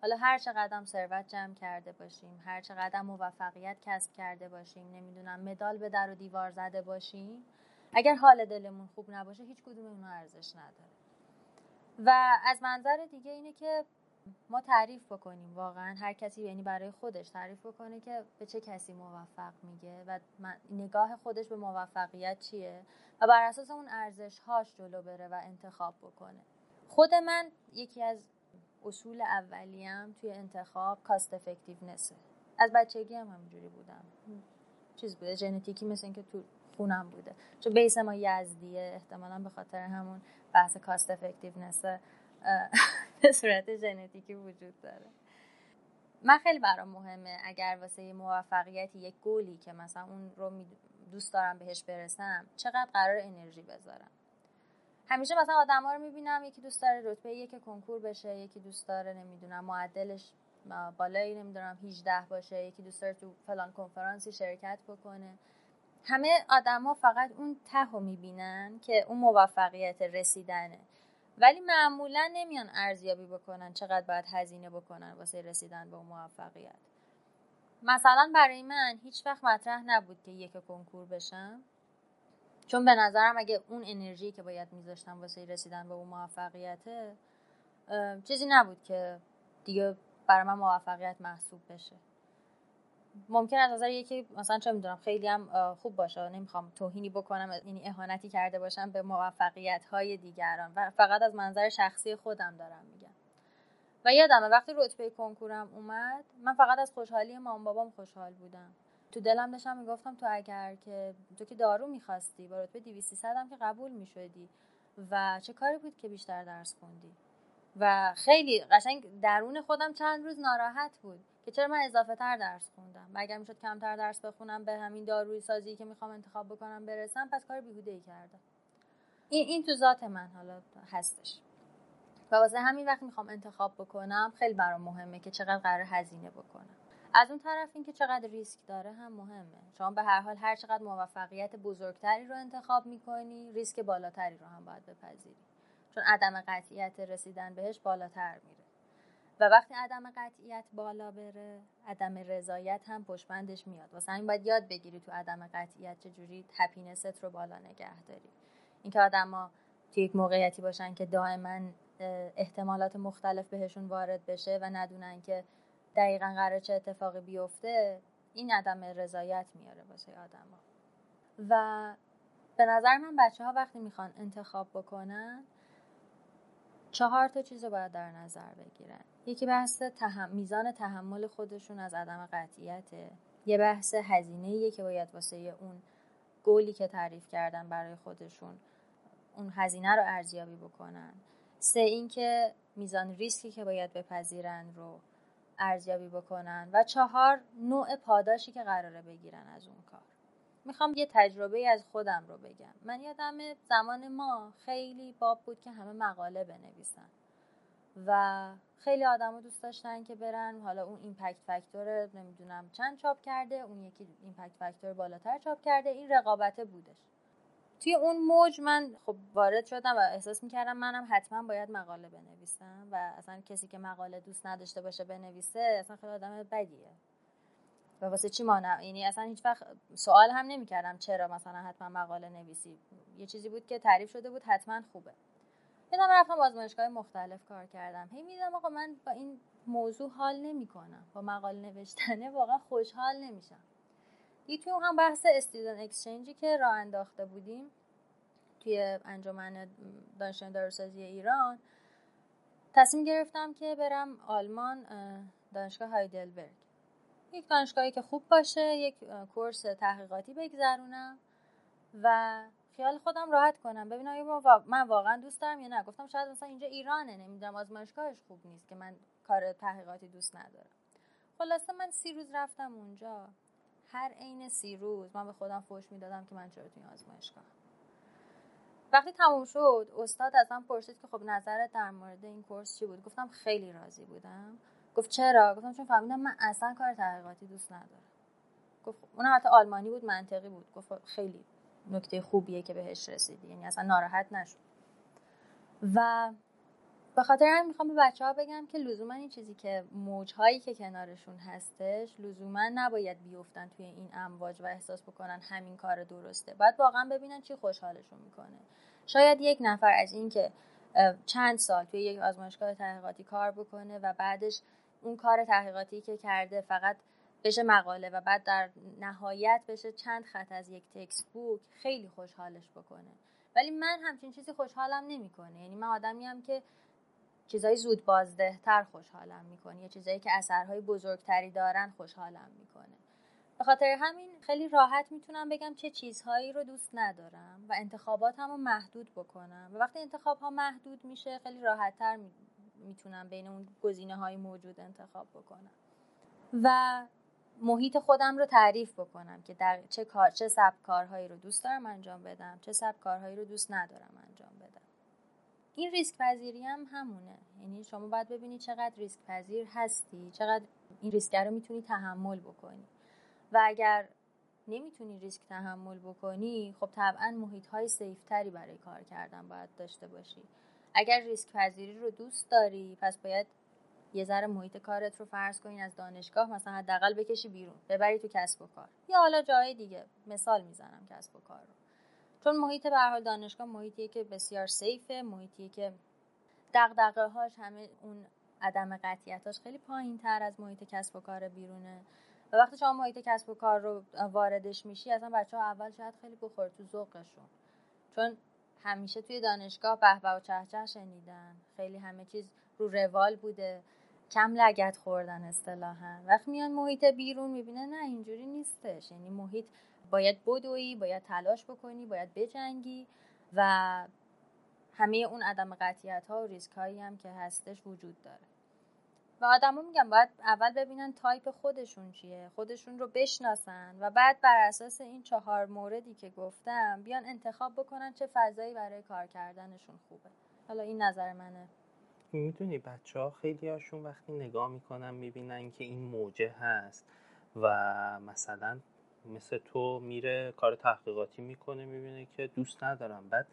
حالا هر چقدر ثروت جمع کرده باشیم، هر چقدر موفقیت کسب کرده باشیم، نمیدونم مدال به در و دیوار زده باشیم، اگر حال دلمون خوب نباشه هیچ کدوم اونها ارزش نداره. و از منظر دیگه اینه که ما تعریف بکنیم واقعا هر کسی، یعنی برای خودش تعریف بکنه که به چه کسی موفق میگه و نگاه خودش به موفقیت چیه و بر اساس اون ارزش‌هاش جلو بره و انتخاب بکنه. خود من یکی از اصول اولیه‌ام توی انتخاب کاست افکتیونسه. از بچگی هم همینجوری بودم. چیز بوده ژنتیکی، مثل اینکه تو خونم بوده. چون بیس ما یزدیه، احتمالاً به خاطر همون بحث کاست افکتیونسه به صورت ژنتیکی وجود داره. من خیلی برام مهمه اگر واسه موفقیتی، یک گولی که مثلا اون رو دوست دارم بهش برسم، چقدر قرار انرژی بذارم. همیشه مثلا آدما رو میبینم یکی دوست داره رتبه 1 کنکور بشه، یکی دوست داره نمیدونم معدلش بالایی نمیدونم 18 باشه، یکی دوست داره تو فلان کنفرانسی شرکت بکنه. همه آدما فقط اون تهو میبینن که اون موفقیت رسیدنه، ولی معمولا نمیان ارزیابی بکنن چقدر باید هزینه بکنن واسه رسیدن به اون موفقیت. مثلا برای من هیچ وقت مطرح نبود که 1 کنکور بشم، چون به نظرم اگه اون انرژی که باید میذاشتم واسه رسیدن به اون موفقیته، چیزی نبود که دیگه برای من موفقیت محسوب بشه. ممکن از نظر یکی مثلا چه میدونم خیلی هم خوب باشه، نمیخوام توهینی بکنم، یعنی اهانتی کرده باشم به موفقیت‌های دیگران و فقط از منظر شخصی خودم دارم میگم. و یادمه وقتی رتبه کنکورم اومد، من فقط از خوشحالی مام بابام خوشحال بودم. تو دلم داشتم میگفتم تو اگر که تو که دارو میخواستی با رتبه 200-300 هم که قبول میشدی و چه کاری بود که بیشتر درس خوندی. و خیلی قشنگ درون خودم چند روز ناراحت بود که چرا من اضافه تر درس خوندم و اگر میشد کمتر درس بخونم به همین داروی سازی که میخوام انتخاب بکنم برسم، پس کار بیهوده‌ای کردم. این تو ذات من حالا هستش و واسه همین وقت میخوام انتخاب بکنم خیلی برام مهمه که چقدر قرار هزینه بکنم. از اون طرف این که چقدر ریسک داره هم مهمه. شما به هر حال هر چقدر موفقیت بزرگتری رو انتخاب میکنی، ریسک بالاتری رو هم باید بپذیری، چون عدم قطعیت رسیدن بهش بالاتر میره و وقتی عدم قطعیت بالا بره، عدم رضایت هم پشتبندش میاد. واسه همین باید یاد بگیری تو عدم قطعیت چجوری هپینست رو بالا نگه داری. اینکه آدما توی یک موقعیتی باشن که دائما احتمالات مختلف بهشون وارد بشه و ندونن که دقیقاً قراره چه اتفاقی بیفته، این عدم رضایت میاره واسه آدما. و به نظر من بچه‌ها وقتی میخوان انتخاب بکنن 4 تا چیز رو باید در نظر بگیرن. یکی بحث میزان تحمل خودشون از عدم قطعیته. یه بحث هزینه‌ایه که باید واسه اون گولی که تعریف کردن برای خودشون اون هزینه رو ارزیابی بکنن. 3 اینکه میزان ریسکی که باید بپذیرن رو ارزیابی بکنن و 4 نوع پاداشی که قراره بگیرن از اون کار. میخوام یه تجربه از خودم رو بگم. من یادمه زمان ما خیلی باب بود که همه مقاله بنویسن و خیلی آدما دوست داشتن که برن حالا اون ایمپکت فاکتور نمیدونم چند چاپ کرده، اون یکی ایمپکت فاکتور بالاتر چاپ کرده. این رقابته بودش. توی اون موج من خب وارد شدم و احساس میکردم منم حتما باید مقاله بنویسم و اصلا کسی که مقاله دوست نداشته باشه بنویسه اصلا خیلی آدم بدیه و واسه چی مانم. یعنی اصلا هیچ وقت سوال هم نمیکردم چرا مثلا حتما مقاله نویسی. یه چیزی بود که تعریف شده بود حتما خوبه. یادم رفتم آزمایشگاه مختلف کار کردم. هی میدیدم آقا من با این موضوع حال نمی‌کنم. با مقاله نوشتنه واقعا خوشحال نمیشم. دیگه توی هم بحث استودنت اکسچنجی که راه انداخته بودیم توی انجمن دانشجویان داروسازی ایران، تصمیم گرفتم که برم آلمان، دانشگاه هایدلبرگ. یک دانشگاهی که خوب باشه، یک کورس تحقیقاتی بگذرونم و خیال خودم راحت کنم. ببینم من واقعا دوست دارم یا نه. گفتم شاید مثلا اینجا ایرانه، نمیدونم آزمایشگاهش خوب نیست که من کار تحقیقاتی دوست ندارم. خلاصه من 3 روز رفتم اونجا. هر عین 3 روز من به خودم فحش میدادم که من چرا توی آزمایشگاه. وقتی تموم شد استاد ازم پرسید که خب نظرت در مورد این کورس چی بود؟ گفتم خیلی راضی بودم. گفت چرا؟ گفتم چون فهمیدم من اصلا کار تحقیقاتی دوست ندارم. گفت اونم حتی آلمانی بود، منطقی بود. گفت خیلی نکته خوبیه که بهش رسیدی، یعنی اصلا ناراحت نشو. و به خاطر همین میخوام به بچه‌ها بگم که لزوما این چیزی که موج‌هایی که کنارشون هستش لزوما نباید بیفتن توی این امواج و احساس بکنن همین کار درسته. باید واقعا ببینن چی خوشحالشون میکنه. شاید یک نفر از این که چند سال توی یک آزمایشگاه تحقیقاتی کار بکنه و بعدش اون کار تحقیقاتی که کرده فقط بشه مقاله و بعد در نهایت بشه چند خط از یک تکست بوک خیلی خوشحالش بکنه، ولی من همچین چیزی خوشحالم نمیکنه. یعنی من آدمیم که چیزای زود بازدهتر خوشحالم میکنه یا چیزایی که اثرهای بزرگتری دارن خوشحالم میکنه. به خاطر همین خیلی راحت میتونم بگم چه چیزهایی رو دوست ندارم و انتخاباتم رو محدود بکنم. و وقتی انتخاب‌ها محدود میشه خیلی راحت‌تر میتونم بین اون گزینه‌های موجود انتخاب بکنم و محیط خودم رو تعریف بکنم که در چه سبک کارهایی رو دوست دارم انجام بدم، چه سبک کارهایی رو دوست ندارم انجام بدم. این ریسک پذیری هم همونه. یعنی شما باید ببینی چقدر ریسک پذیر هستی، چقدر این ریسک رو میتونی تحمل بکنی. و اگر نمیتونی ریسک تحمل بکنی، خب طبعاً محیط‌های سیف‌تری برای کار کردن باید داشته باشی. اگر ریسک پذیری رو دوست داری، پس باید یه ذره محیط کارت رو فرض کنین از دانشگاه مثلا حداقل بکشی بیرون، ببری تو کسب و کار یا حالا جای دیگه. مثال میزنم کسب و کار رو، چون محیط به هر حال دانشگاه محیطیه که بسیار سیفه، محیطیه که دغدغه‌هاش، همه اون عدم قطعیتاش خیلی پایین‌تر از محیط کسب و کار بیرونه. و وقتی شما محیط کسب و کار رو واردش میشی، اصلا بچه‌ها اول شاید خیلی بخور تو ذوقشون، چون همیشه توی دانشگاه به به و چهچه شنیدن، خیلی همه چیز رو روال بوده، کم لگد خوردن اصطلاحاً. وقتی میان محیط بیرون میبینه نه اینجوری نیستش، یعنی محیط باید بدویی، باید تلاش بکنی، باید بجنگی و همه اون عدم قطعیت‌ها و ریسک‌هایی هم که هستش وجود داره. و آدمو میگم باید اول ببینن تایپ خودشون چیه، خودشون رو بشناسن و بعد بر اساس این 4 موردی که گفتم بیان انتخاب بکنن چه فضایی برای کار کردنشون خوبه. حالا این نظر منه. میدونی بچه‌ها خیلی هاشون وقتی نگاه میکنن میبینن که این موجه هست و مثلا مثل تو میره کار تحقیقاتی میکنه، میبینه که دوست ندارم، بعد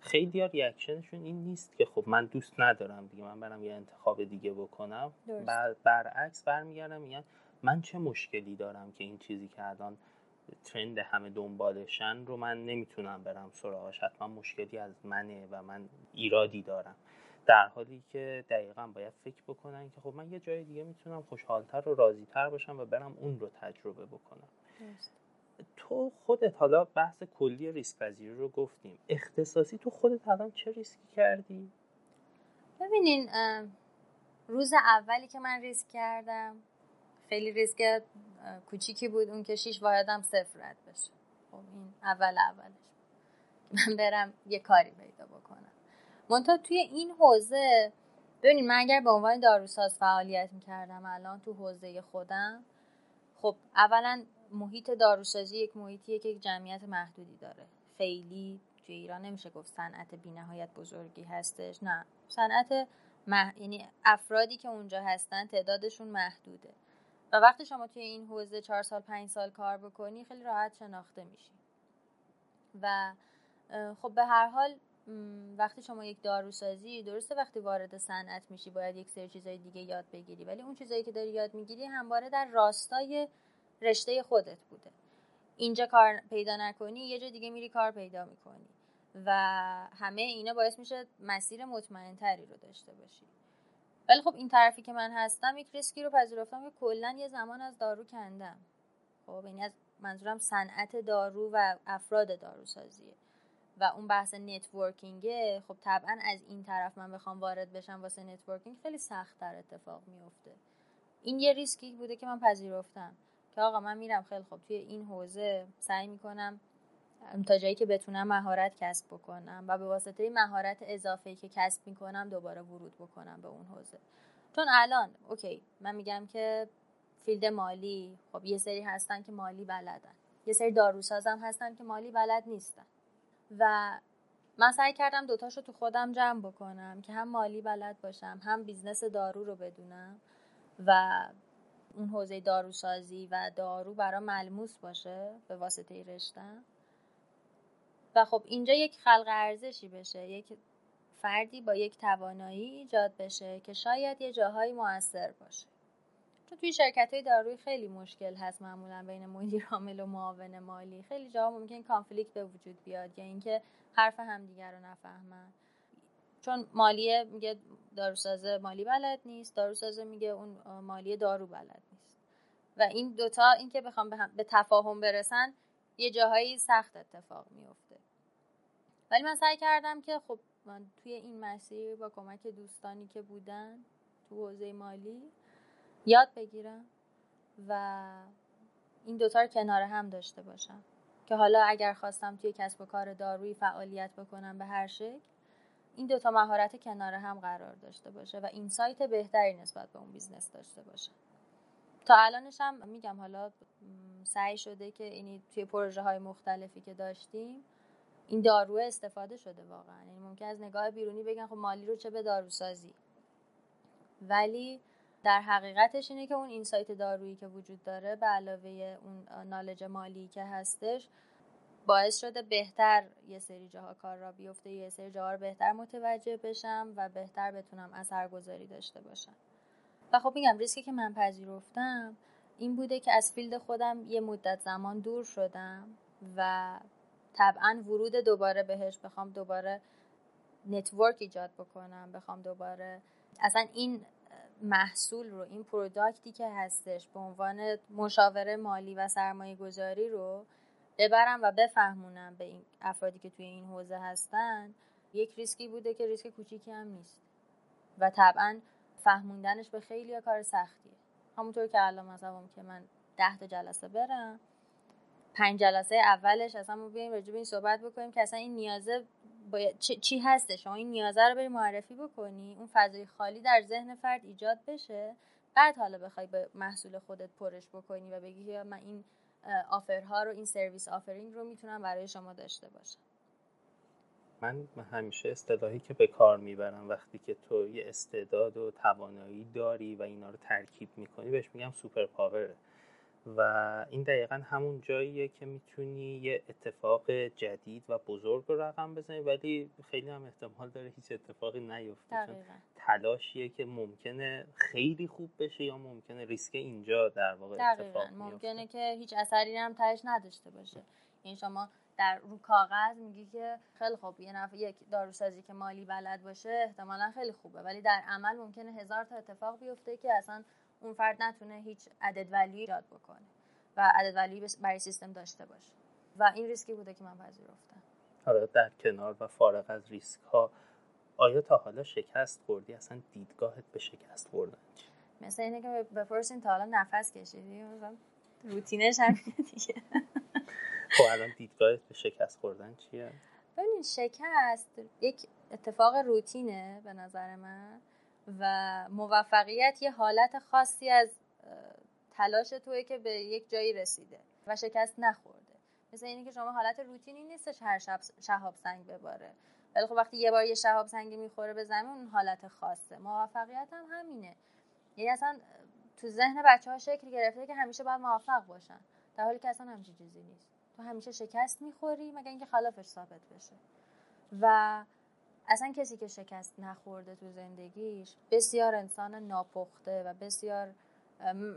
خیلی ها ریاکشنشون این نیست که خب من دوست ندارم دیگه، من برم یه انتخاب دیگه بکنم. برعکس برمیگردم میگن من چه مشکلی دارم که این چیزی که الان ترند همه دنبالشن رو من نمیتونم برم سراغش، حتما مشکلی از منه و من ایرادی دارم. در حالی که دقیقاً باید فکر بکنن که خب من یه جای دیگه میتونم خوشحالتر و راضی‌تر باشم و برم اون رو تجربه بکنم. درست. تو خودت حالا بحث کلی ریسک پذیری رو گفتیم، اختصاصی تو خودت الان چه ریسکی کردی؟ ببینین روز اولی که من ریسک کردم خیلی ریسک کوچیکی بود، اون که 6 واحدم 0 رد بشه. خب این اولش من برم یه کاری پیدا بکنم. منتها توی این حوزه ببینین من اگر به عنوان داروساز فعالیت می‌کردم الان تو حوزه خودم، خب اولا محیط داروسازی یک محیطیه که یک جمعیت محدودی داره. خیلی توی ایران نمیشه گفت صنعت بی‌نهایت بزرگی هستش، نه. صنعت یعنی افرادی که اونجا هستن تعدادشون محدوده و وقتی شما توی این حوزه 4 سال 5 سال کار بکنی خیلی راحت شناخته میشی. و خب به هر حال وقتی شما یک داروسازی درسته وقتی وارد صنعت میشی باید یک سری چیزای دیگه یاد بگیری، ولی اون چیزایی که داری یاد میگیری همواره در راستای رشته خودت بوده. اینجا کار پیدا نکنی یه جا دیگه میری کار پیدا میکنی و همه اینا باعث میشه مسیر مطمئن تری رو داشته باشی. ولی خب این طرفی که من هستم یک ریسکی رو پذیرفتم که کلا یه زمان از دارو کندم. خب این از منظورم صنعت دارو و افراد دارو سازیه و اون بحث نتورکینگه. خب طبعا از این طرف من بخوام وارد بشم واسه نتورکینگ خیلی سخت‌تر اتفاق میفته. این یه ریسکی بوده که من پذیرفتم که آقا من میرم خیلی خب توی این حوزه سعی میکنم تا جایی که بتونم مهارت کسب بکنم و به واسطه این مهارت اضافه‌ای که کسب میکنم دوباره ورود بکنم به اون حوزه. چون الان اوکی من میگم که فیلد مالی، خب یه سری هستن که مالی بلدن، یه سری داروسازم هستن که مالی بلد نیستن و من سعی کردم دوتاشو تو خودم جمع بکنم که هم مالی بلد باشم هم بیزنس دارو رو بدونم و اون حوزه داروسازی و دارو برام ملموس باشه به واسطه رشته‌ام و خب اینجا یک خلق ارزشی بشه، یک فردی با یک توانایی ایجاد بشه که شاید یه جاهایی مؤثر باشه. چون توی شرکت‌های دارویی خیلی مشکل هست معمولا بین مدیر عامل و معاون مالی، خیلی جاها ممکن کانفلیکت به وجود بیاد یا اینکه حرف همدیگر رو نفهمن. چون مالیه میگه داروساز مالی بلد نیست، داروساز میگه اون مالی دارو بلد نیست و این دوتا این که بخوام به تفاهم برسن یه جاهایی سخت اتفاق میفته. ولی من سعی کردم که خب من توی این مسیر با کمک دوستانی که بودن تو حوزه مالی یاد بگیرم و این دوتا رو کنار هم داشته باشم که حالا اگر خواستم توی کسب و کار دارویی فعالیت بکنم به هر شکل این دوتا مهارت کنار هم قرار داشته باشه و اینسایت بهتری نسبت به اون بیزنس داشته باشه. تا الانش هم میگم حالا سعی شده که اینی توی پروژه های مختلفی که داشتیم این دارو استفاده شده واقعا. یعنی ممکن از نگاه بیرونی بگن خب مالی رو چه به داروسازی، ولی در حقیقتش اینه که اون اینسایت دارویی که وجود داره به علاوه اون نالج مالی که هستش باعث شده بهتر یه سری جاها کار را بیفته، یه سری جاها رو بهتر متوجه بشم و بهتر بتونم اثرگذاری داشته باشم. و خب میگم ریسکی که من پذیرفتم این بوده که از فیلد خودم یه مدت زمان دور شدم و طبعا ورود دوباره بهش بخوام دوباره نتورک ایجاد بکنم، بخوام دوباره اصلا این محصول رو، این پروداکتی که هستش به عنوان مشاوره مالی و سرمایه گذاری رو ببرم و بفهمونم به این افرادی که توی این حوزه هستن یک ریسکی بوده که ریسک کوچیکی هم نیست و طبعا فهموندنش به خیلی کار سختیه. همونطور که الان مثلا که من 10 جلسه برم 5 جلسه اولش اصلا ما بیاییم راجع به این صحبت بکنیم که اصلا این نیازه چی هسته، شما این نیازه رو بری معرفی بکنی، اون فضای خالی در ذهن فرد ایجاد بشه، بعد حالا بخوای به محصول خودت پرش بکنی و بگی من این آفرها رو، این سرویس آفرینگ رو میتونم برای شما داشته باشم. من همیشه اصطلاحی که به کار میبرم وقتی که تو یه استعداد و توانایی داری و اینا رو ترکیب میکنی بهش میگم سوپر پاوره و این دقیقا همون جاییه که میتونی یه اتفاق جدید و بزرگ رو رقم بزنی ولی خیلی هم احتمال داره هیچ اتفاقی نیفته. تلاشیه که ممکنه خیلی خوب بشه یا ممکنه ریسک اینجا در واقع اتفاق بیفته. ممکنه که هیچ اثری هم تهش نداشته باشه. یعنی شما در رو کاغذ میگی که خیلی خوب یک داروسازی که مالی بلد باشه احتمالا خیلی خوبه، ولی در عمل ممکنه 1000 تا اتفاق بیفته که اصلا اون فرد نتونه هیچ عدد ولیوی ایجاد بکنه و عدد ولیوی برای سیستم داشته باشه و این ریسکی بوده که من پذیرفتم. حالا در کنار و فارغ از ریسک ها آیا تا حالا شکست خوردی؟ اصلا دیدگاهت به شکست خوردن مثلا اینه که بپرسین تا حالا نفس کشیدی؟ روتینش همینه دیگه. خب الان دیدگاهت به شکست خوردن چیه؟ ببین شکست یک اتفاق روتینه به نظر من و موفقیت یه حالت خاصی از تلاش توئه که به یک جایی رسیده و شکست نخورده. مثلا اینه که شما حالت روتینی نیستش هر شب شهاب سنگ بباره، ولی خب وقتی یه بار یه شهاب سنگی میخوره به زمین اون حالت خاصه. موفقیت هم همینه، یعنی اصلا تو ذهن بچه‌ها شکل گرفته که همیشه باید موفق باشن در حالی که اصلا همچین چیزی نیست. تو همیشه شکست میخوری مگر اینکه خلافش ثابت بشه و اصلا کسی که شکست نخورده تو زندگیش بسیار انسان ناپخته و بسیار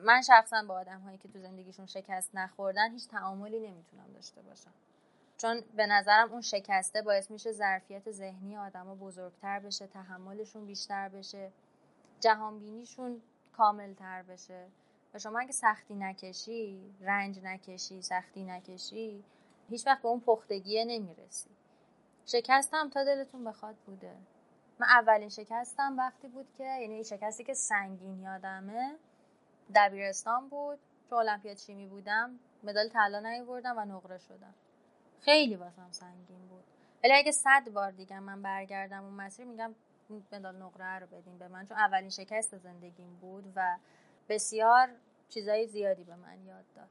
من شخصا با آدم هایی که تو زندگیشون شکست نخوردن هیچ تعاملی نمیتونم داشته باشم چون به نظرم اون شکسته باعث میشه ظرفیت ذهنی آدما بزرگتر بشه، تحملشون بیشتر بشه، جهانبینیشون کاملتر بشه. و شما اگه سختی نکشی، رنج نکشی، سختی نکشی، هیچ وقت به اون پختگیه نمیرسی. شکستم تا دلتون بخواد بوده. من اولین شکستم وقتی بود که، یعنی شکستی که سنگین یادمه، دبیرستان بود. تو المپیاد شیمی بودم، مدال طلا نیاوردم و نقره شدم. خیلی واسم سنگین بود. ولی اگه 100 بار دیگه من برگردم اون مسیر، میگم مدال نقره رو بدین به من، چون اولین شکست زندگیم بود و بسیار چیزای زیادی به من یاد داد.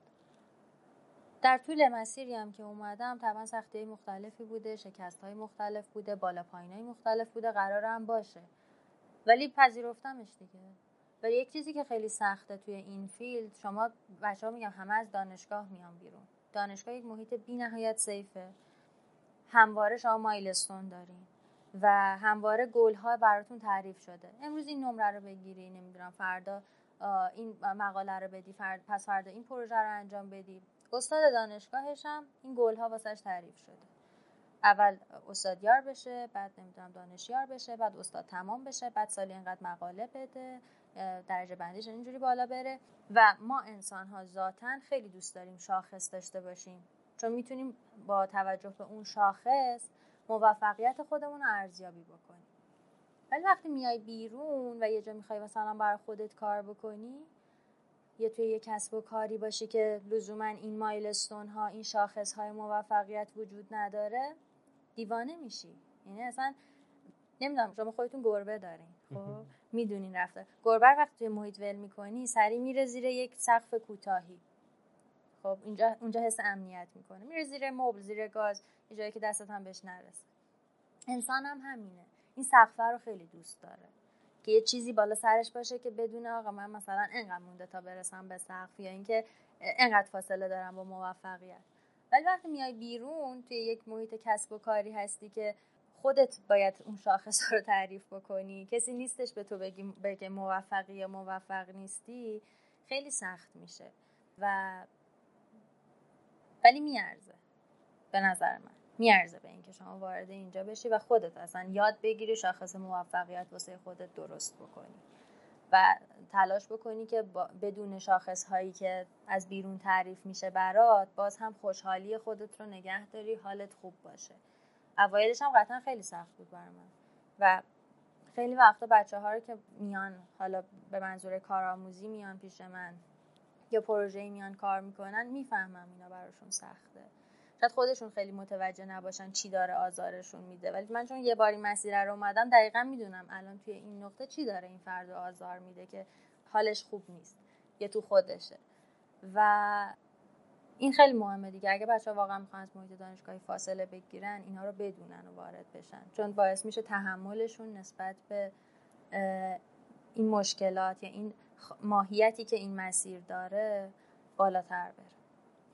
در طول مسیری هم که اومدم طبعا سختی‌های مختلفی بوده، شکست‌های مختلف بوده، بالا پایین‌های مختلف بوده، قرارم باشه. ولی پذیرفتمش دیگه. ولی یک چیزی که خیلی سخته توی این فیلد، شما بچه‌ها میگم همه از دانشگاه میان بیرون. دانشگاه یک محیط بی‌نهایت سیفه. همواره شما مایلستون دارین و همواره گل‌ها براتون تعریف شده. امروز این نمره رو بگیری، نمیدونم فردا این مقاله رو بدی، پس فردا این پروژه رو انجام بدی. استاد دانشگاهش هم این گل‌ها واسش تعریف شده. اول استادیار بشه، بعد نمیدونم دانشیار بشه، بعد استاد تمام بشه، بعد سالی اینقدر مقاله بده، درجه بندیش اینجوری بالا بره. و ما انسان‌ها ذاتاً خیلی دوست داریم شاخص داشته باشیم، چون میتونیم با توجه به اون شاخص موفقیت خودمون رو ارزیابی بکنیم. ولی وقتی میای بیرون و یه جا میخوای مثلا برای خودت کار بکنی، یا توی یه کسب و کاری باشی که لزوما این مایلستون ها، این شاخص های موفقیت وجود نداره، دیوانه میشی. یعنی اصلا نمیدونم، شما خودتون گربه دارین، خب میدونین رفتار گربه وقتی توی محیط ول میکنی سری میره زیر یک سقف کوتاهی. خب اونجا حس امنیت میکنه، میره زیر مبل، زیر گاز، یه جایی که دستت هم بهش نرسه. انسان هم همینه، این سقفه رو خیلی دوست داره که یه چیزی بالا سرش باشه که بدونه آقا من مثلا اینقدر مونده تا برسم به سقف، یا اینکه اینقدر فاصله دارم با موفقیت. ولی وقتی میای بیرون توی یک محیط کسب و کاری هستی که خودت باید اون شاخص رو تعریف بکنی، کسی نیستش به تو بگه موفقی یا موفق نیستی، خیلی سخت میشه ولی میارزه. به نظر من میارزه به اینکه شما وارد اینجا بشی و خودت اصلا یاد بگیری شاخص موفقیت واسه خودت درست بکنی و تلاش بکنی که بدون شاخص هایی که از بیرون تعریف میشه برات، باز هم خوشحالی خودت رو نگه داری، حالت خوب باشه. اوایلش هم قطعا خیلی سخت بود برام و خیلی وقتا بچه‌ها رو که میان، حالا به منظور کارآموزی میان پیش من یا پروژه‌ای میان کار میکنن، میفهمم اینا براشون سخته. شاید خودشون خیلی متوجه نباشن چی داره آزارشون میده، ولی من چون یه باری مسیر رو اومدم دقیقاً میدونم الان توی این نقطه چی داره این فرد آزار میده که حالش خوب نیست یا تو خودشه. و این خیلی مهمه دیگه، اگه بچه‌ها واقعا میخوان از محیط دانشگاهی فاصله بگیرن، اینا رو بدونن و وارد بشن، چون باعث میشه تحملشون نسبت به این مشکلات یا این ماهیتی که این مسیر داره بالاتر بره.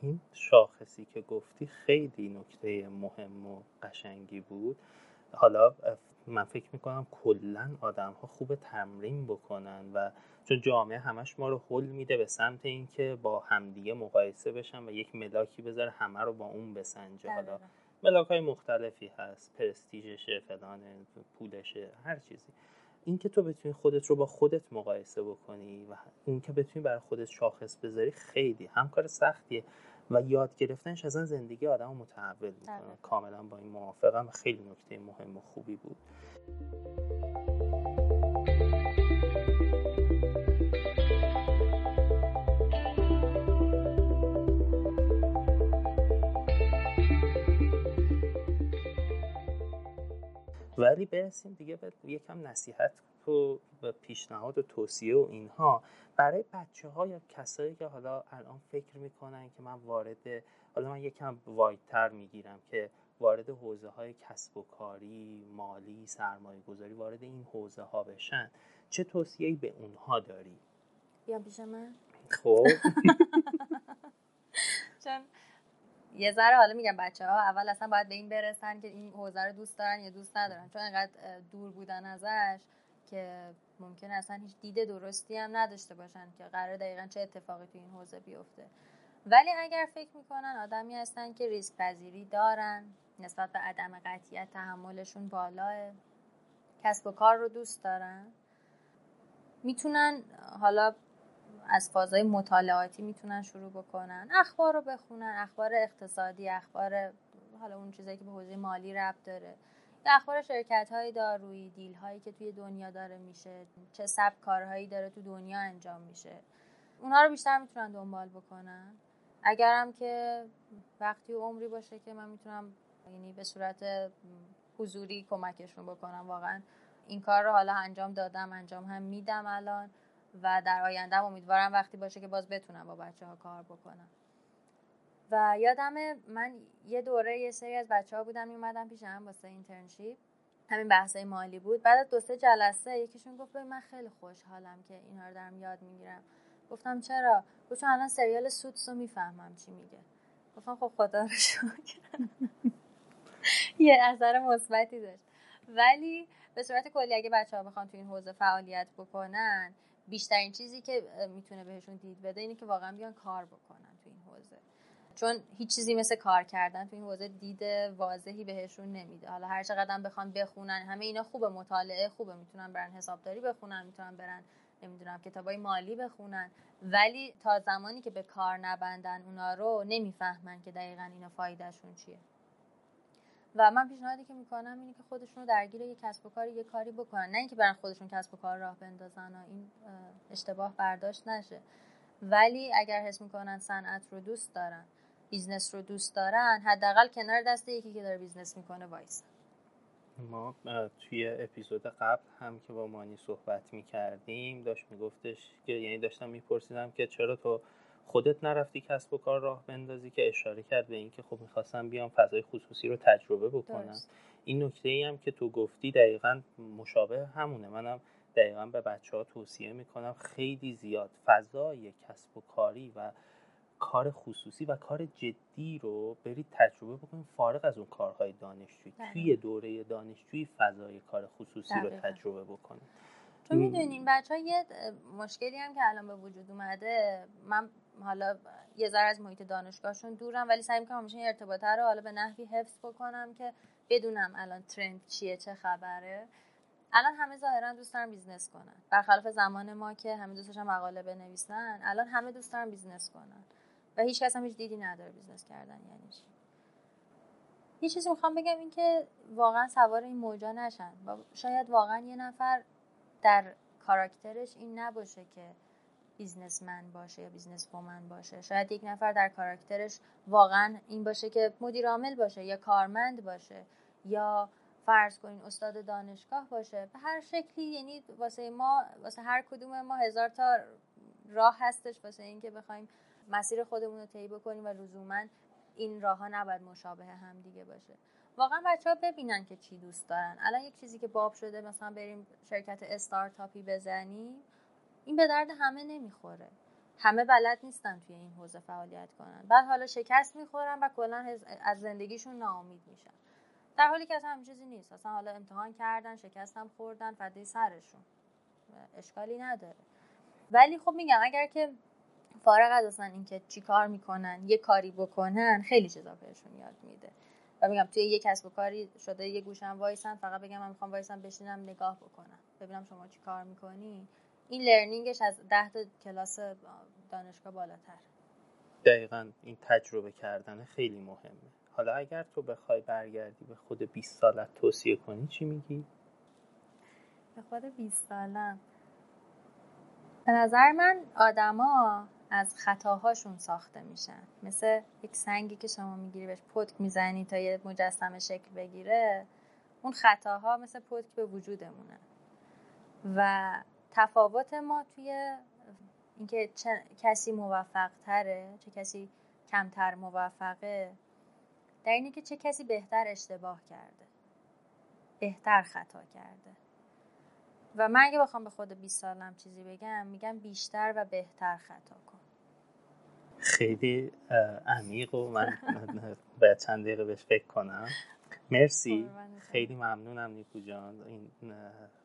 این شاخصی که گفتی خیلی نکته مهم و قشنگی بود. حالا من فکر میکنم کلن آدم ها خوب تمرین بکنن، و چون جامعه همش ما رو هل میده به سمت این که با همدیگه مقایسه بشن و یک ملاکی بذاره همه رو با اون بسنجه. حالا ملاک های مختلفی هست، پرستیژشه، فلانه، پولشه، هر چیزی. این که تو بتونی خودت رو با خودت مقایسه بکنی و این که بتونی برای خودت شاخص بذاری، خیلی همکار سختیه و یاد گرفتنش اصلا زندگی آدمو متحول میکنه. کاملا با این موافقم، خیلی نکته مهم و خوبی بود. ولی برسیم دیگه به یکم نصیحت و پیشنهاد و توصیه و اینها برای بچه‌ها یا کسایی که حالا الان فکر میکنن که من وارد، حالا من یکم وایدتر میگیرم که وارد حوزه‌های کسب و کاری، مالی، سرمایه‌گذاری، وارد این حوزه‌ها بشن، چه توصیه‌ای به اونها داری؟ بیام پیش من؟ خب چون یه ذره حالا میگم بچه‌ها اول اصلا باید به این برسن که این حوزه رو دوست دارن یا دوست ندارن، چون انقدر دور بودن ازش که ممکنه اصلا هیچ دید درستی هم نداشته باشن که قرار دقیقاً چه اتفاقی تو این حوزه بیفته. ولی اگر فکر میکنن آدمی هستن که ریسک پذیری دارن، نسبت به عدم قطعیت تحملشون بالاه، کسب و کار رو دوست دارن، میتونن حالا از فازای مطالعاتی میتونن شروع بکنن، اخبار رو بخونن، اخبار اقتصادی، اخبار حالا اون چیزایی که به حوزه مالی ربط داره، اخبار شرکت‌های دارویی، دیل‌هایی که توی دنیا داره میشه، چه سبک کارهایی داره تو دنیا انجام میشه، اونها رو بیشتر میتونن دنبال بکنن. اگرم که وقتی و عمری باشه که من میتونم یعنی به صورت حضوری کمکشون بکنم، واقعا این کار رو حالا انجام دادم، انجام هم میدم الان و در آیندهم امیدوارم وقتی باشه که باز بتونم با بچه‌ها کار بکنم. و یادمه من یه دوره یه سری از بچه‌ها بودن میومدن پیشم واسه اینترنشیپ، همین بحثای مالی بود. بعد از 2-3 جلسه یکیشون گفت من خیلی خوشحالم که اینا رو دارم یاد میگیرم. گفتم چرا؟ گفت چون الان سریال سوتسو میفهمم چی میگه. گفتم خب خدا رو شکر یه اثر مثبتی داشت. ولی به صورت کلی اگه بچه‌ها بخوان تو این حوزه فعالیت بکنن، بیشترین چیزی که میتونه بهشون دید بده اینه که واقعا بیان کار بکنن تو این حوزه، چون هیچ چیزی مثل کار کردن تو این حوزه دید واضحی بهشون نمیده. حالا هر چقدر هم بخوام بخونن، همه اینا خوبه، مطالعه خوبه، میتونن برن حسابداری بخونن، میتونن برن نمیدونم کتابای مالی بخونن، ولی تا زمانی که به کار نبندن اونا رو نمیفهمن که دقیقاً اینا فایدهشون چیه. و من پیشنهادی که میکنم اینه که خودشون رو درگیر یک کسب و کار، یک کاری بکنن، نه اینکه برن خودشون کسب و کار راه بندازن و این اشتباه برداشت نشه. ولی اگر حس میکنن صنعت رو دوست دارن، بیزنس رو دوست دارن، حداقل کنار دست یکی که داره بیزنس میکنه وایسن. ما توی اپیزود قبل هم که با مانی صحبت میکردیم داشت میگفتش که یعنی داشتم میپرسیدم که چرا تو خودت نرفتی کسب و کار راه بندازی، که اشاره کرد به این که خب میخواستم بیام فضای خصوصی رو تجربه بکنم. درست. این نکته‌ای هم که تو گفتی دقیقاً مشابه همونه. منم دقیقاً به بچه‌ها توصیه میکنم خیلی زیاد فضای کسب و کاری و کار خصوصی و کار جدی رو برید تجربه بکنید، فارغ از اون کارهای دانشجویی. توی دوره دانشجویی فضای کار خصوصی رو تجربه بکنید. تو میدونین بچه‌ها یه مشکلی هم که الان به وجود اومده، من حالا یه ذره از محیط دانشگاهشون دورم ولی سعی می‌کنم همیشه این ارتباطه رو حالا به نحوی حفظ بکنم که بدونم الان ترند چیه، چه خبره. الان همه ظاهرا دوست دارن بیزنس کنن، برخلاف زمان ما که همه دوست داشتن مقاله بنویسن، الان همه دوست دارن بیزنس کنن و هیچ کس هم هیچ دیدی نداره بیزنس کردن یعنی چی. یه چیزی میخوام بگم این که واقعا سوار این موجا نشن. شاید واقعا یه نفر در کاراکترش این نباشه که بیزنسمن باشه یا بیزنس وومن باشه. شاید یک نفر در کاراکترش واقعا این باشه که مدیر عامل باشه یا کارمند باشه یا فرض کنین استاد دانشگاه باشه. به هر شکلی یعنی واسه ما، واسه هر کدوم ما 1000 تا راه هستش واسه این که بخوایم مسیر خودمون رو طی بکنیم و لزوما این راه‌ها نباید مشابه هم دیگه باشه. واقعا بچه‌ها ببینن که چی دوست دارن. الان یک چیزی که باب شده مثلا بریم شرکت استارتاپی بزنیم، این به درد همه نمیخوره. همه بلد نیستن توی این حوزه فعالیت کنن. بعد حالا شکست میخورن و کلا از زندگیشون ناامید میشن. در حالی که اصلا همچین چیزی نیست. اصلا حالا امتحان کردن، شکستم خوردن، فدای سرشون. اشکالی نداره. ولی خب میگم اگر که فارغ از اصلا اینکه چی کار میکنن، یه کاری بکنن، خیلی چیزا بهشون یاد میده. و میگم توی یه کسب و کاری شده یه گوشم وایسن، فقط بگم من میخوام وایسن بشینم نگاه بکنم. ببینم شما چی کار میکنین. این لرنینگش از 10 تا کلاس دانشگاه بالاتر. دقیقاً این تجربه کردن خیلی مهمه. حالا اگر تو بخوای برگردی به خود 20 سالت توصیه کنی چی میگی؟ به خود 20 سالم به نظر من آدما از خطاهاشون ساخته میشن. مثل یک سنگی که شما میگیری بهش پتک میزنی تا یه مجسمه شکل بگیره، اون خطاها مثل پتک به وجودمونه. و تفاوت ما توی اینکه چه کسی موفق تره، چه کسی کمتر موفقه، در اینه که چه کسی بهتر اشتباه کرده، بهتر خطا کرده. و من اگه بخوام به خود 20 سالم چیزی بگم، میگم بیشتر و بهتر خطا کن. خیلی عمیق و من باید چند دقیقه بهش فکر کنم. مرسی، خیلی ممنونم نیکو جان. این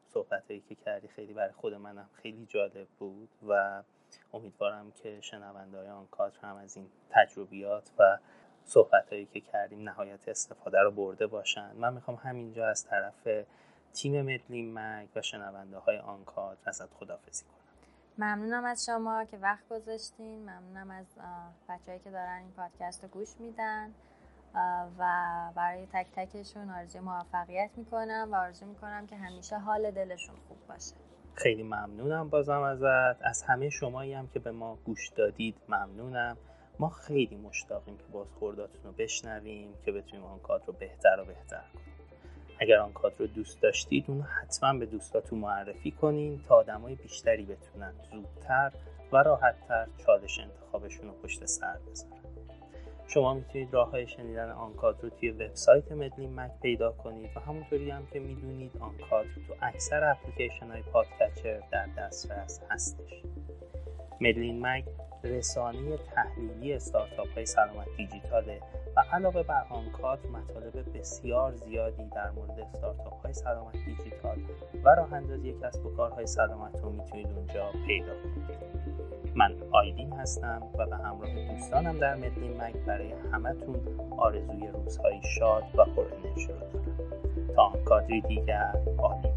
صحبتایی که کردی خیلی برای خود منم خیلی جالب بود و امیدوارم که شنونده‌های آنکادر هم از این تجربیات و صحبت‌هایی که کردیم نهایت استفاده رو برده باشن. من میخوام همینجا از طرف تیم مدلین مگ و شنونده‌های آنکادر ازت خداحافظی کنم. ممنونم از شما که وقت گذاشتین، ممنونم از بچه‌هایی که دارن این پادکست رو گوش میدن و برای تک تکشون آرزوی موفقیت میکنم و آرزو میکنم که همیشه حال دلشون خوب باشه. خیلی ممنونم بازم ازت، از همه شمایی هم که به ما گوش دادید ممنونم. ما خیلی مشتاقیم که بازخورداتون رو بشنویم که بتونیم آنکادر رو بهتر و بهتر کنیم. اگر آنکادر رو دوست داشتید اون حتما به دوستاتون معرفی کنین تا آدمای بیشتری بتونن زودتر و راحت‌تر چالش انتخابشون رو پشت سر بذارن. شما میتونید راه‌های شنیدن آنکادر رو توی وبسایت مدلین مگ پیدا کنید و همونطوری هم که میدونید آنکادر تو اکثر اپلیکیشن‌های پادکستر در دسترس هستش. مدلین مگ رسانه تحلیلی استارتاپ‌های سلامت دیجیتاله و علاوه بر آنکادر مطالب بسیار زیادی در مورد استارتاپ‌های سلامت دیجیتال و راه‌اندازی کسب و کارهای سلامت رو میتونید اونجا پیدا کنید. من آیدین هستم و به همراه دوستانم در مدلین مگ برای همتون آرزوی روزهای شاد و پر انرژی رو دارم. تا آنکادری دیگر، آمین.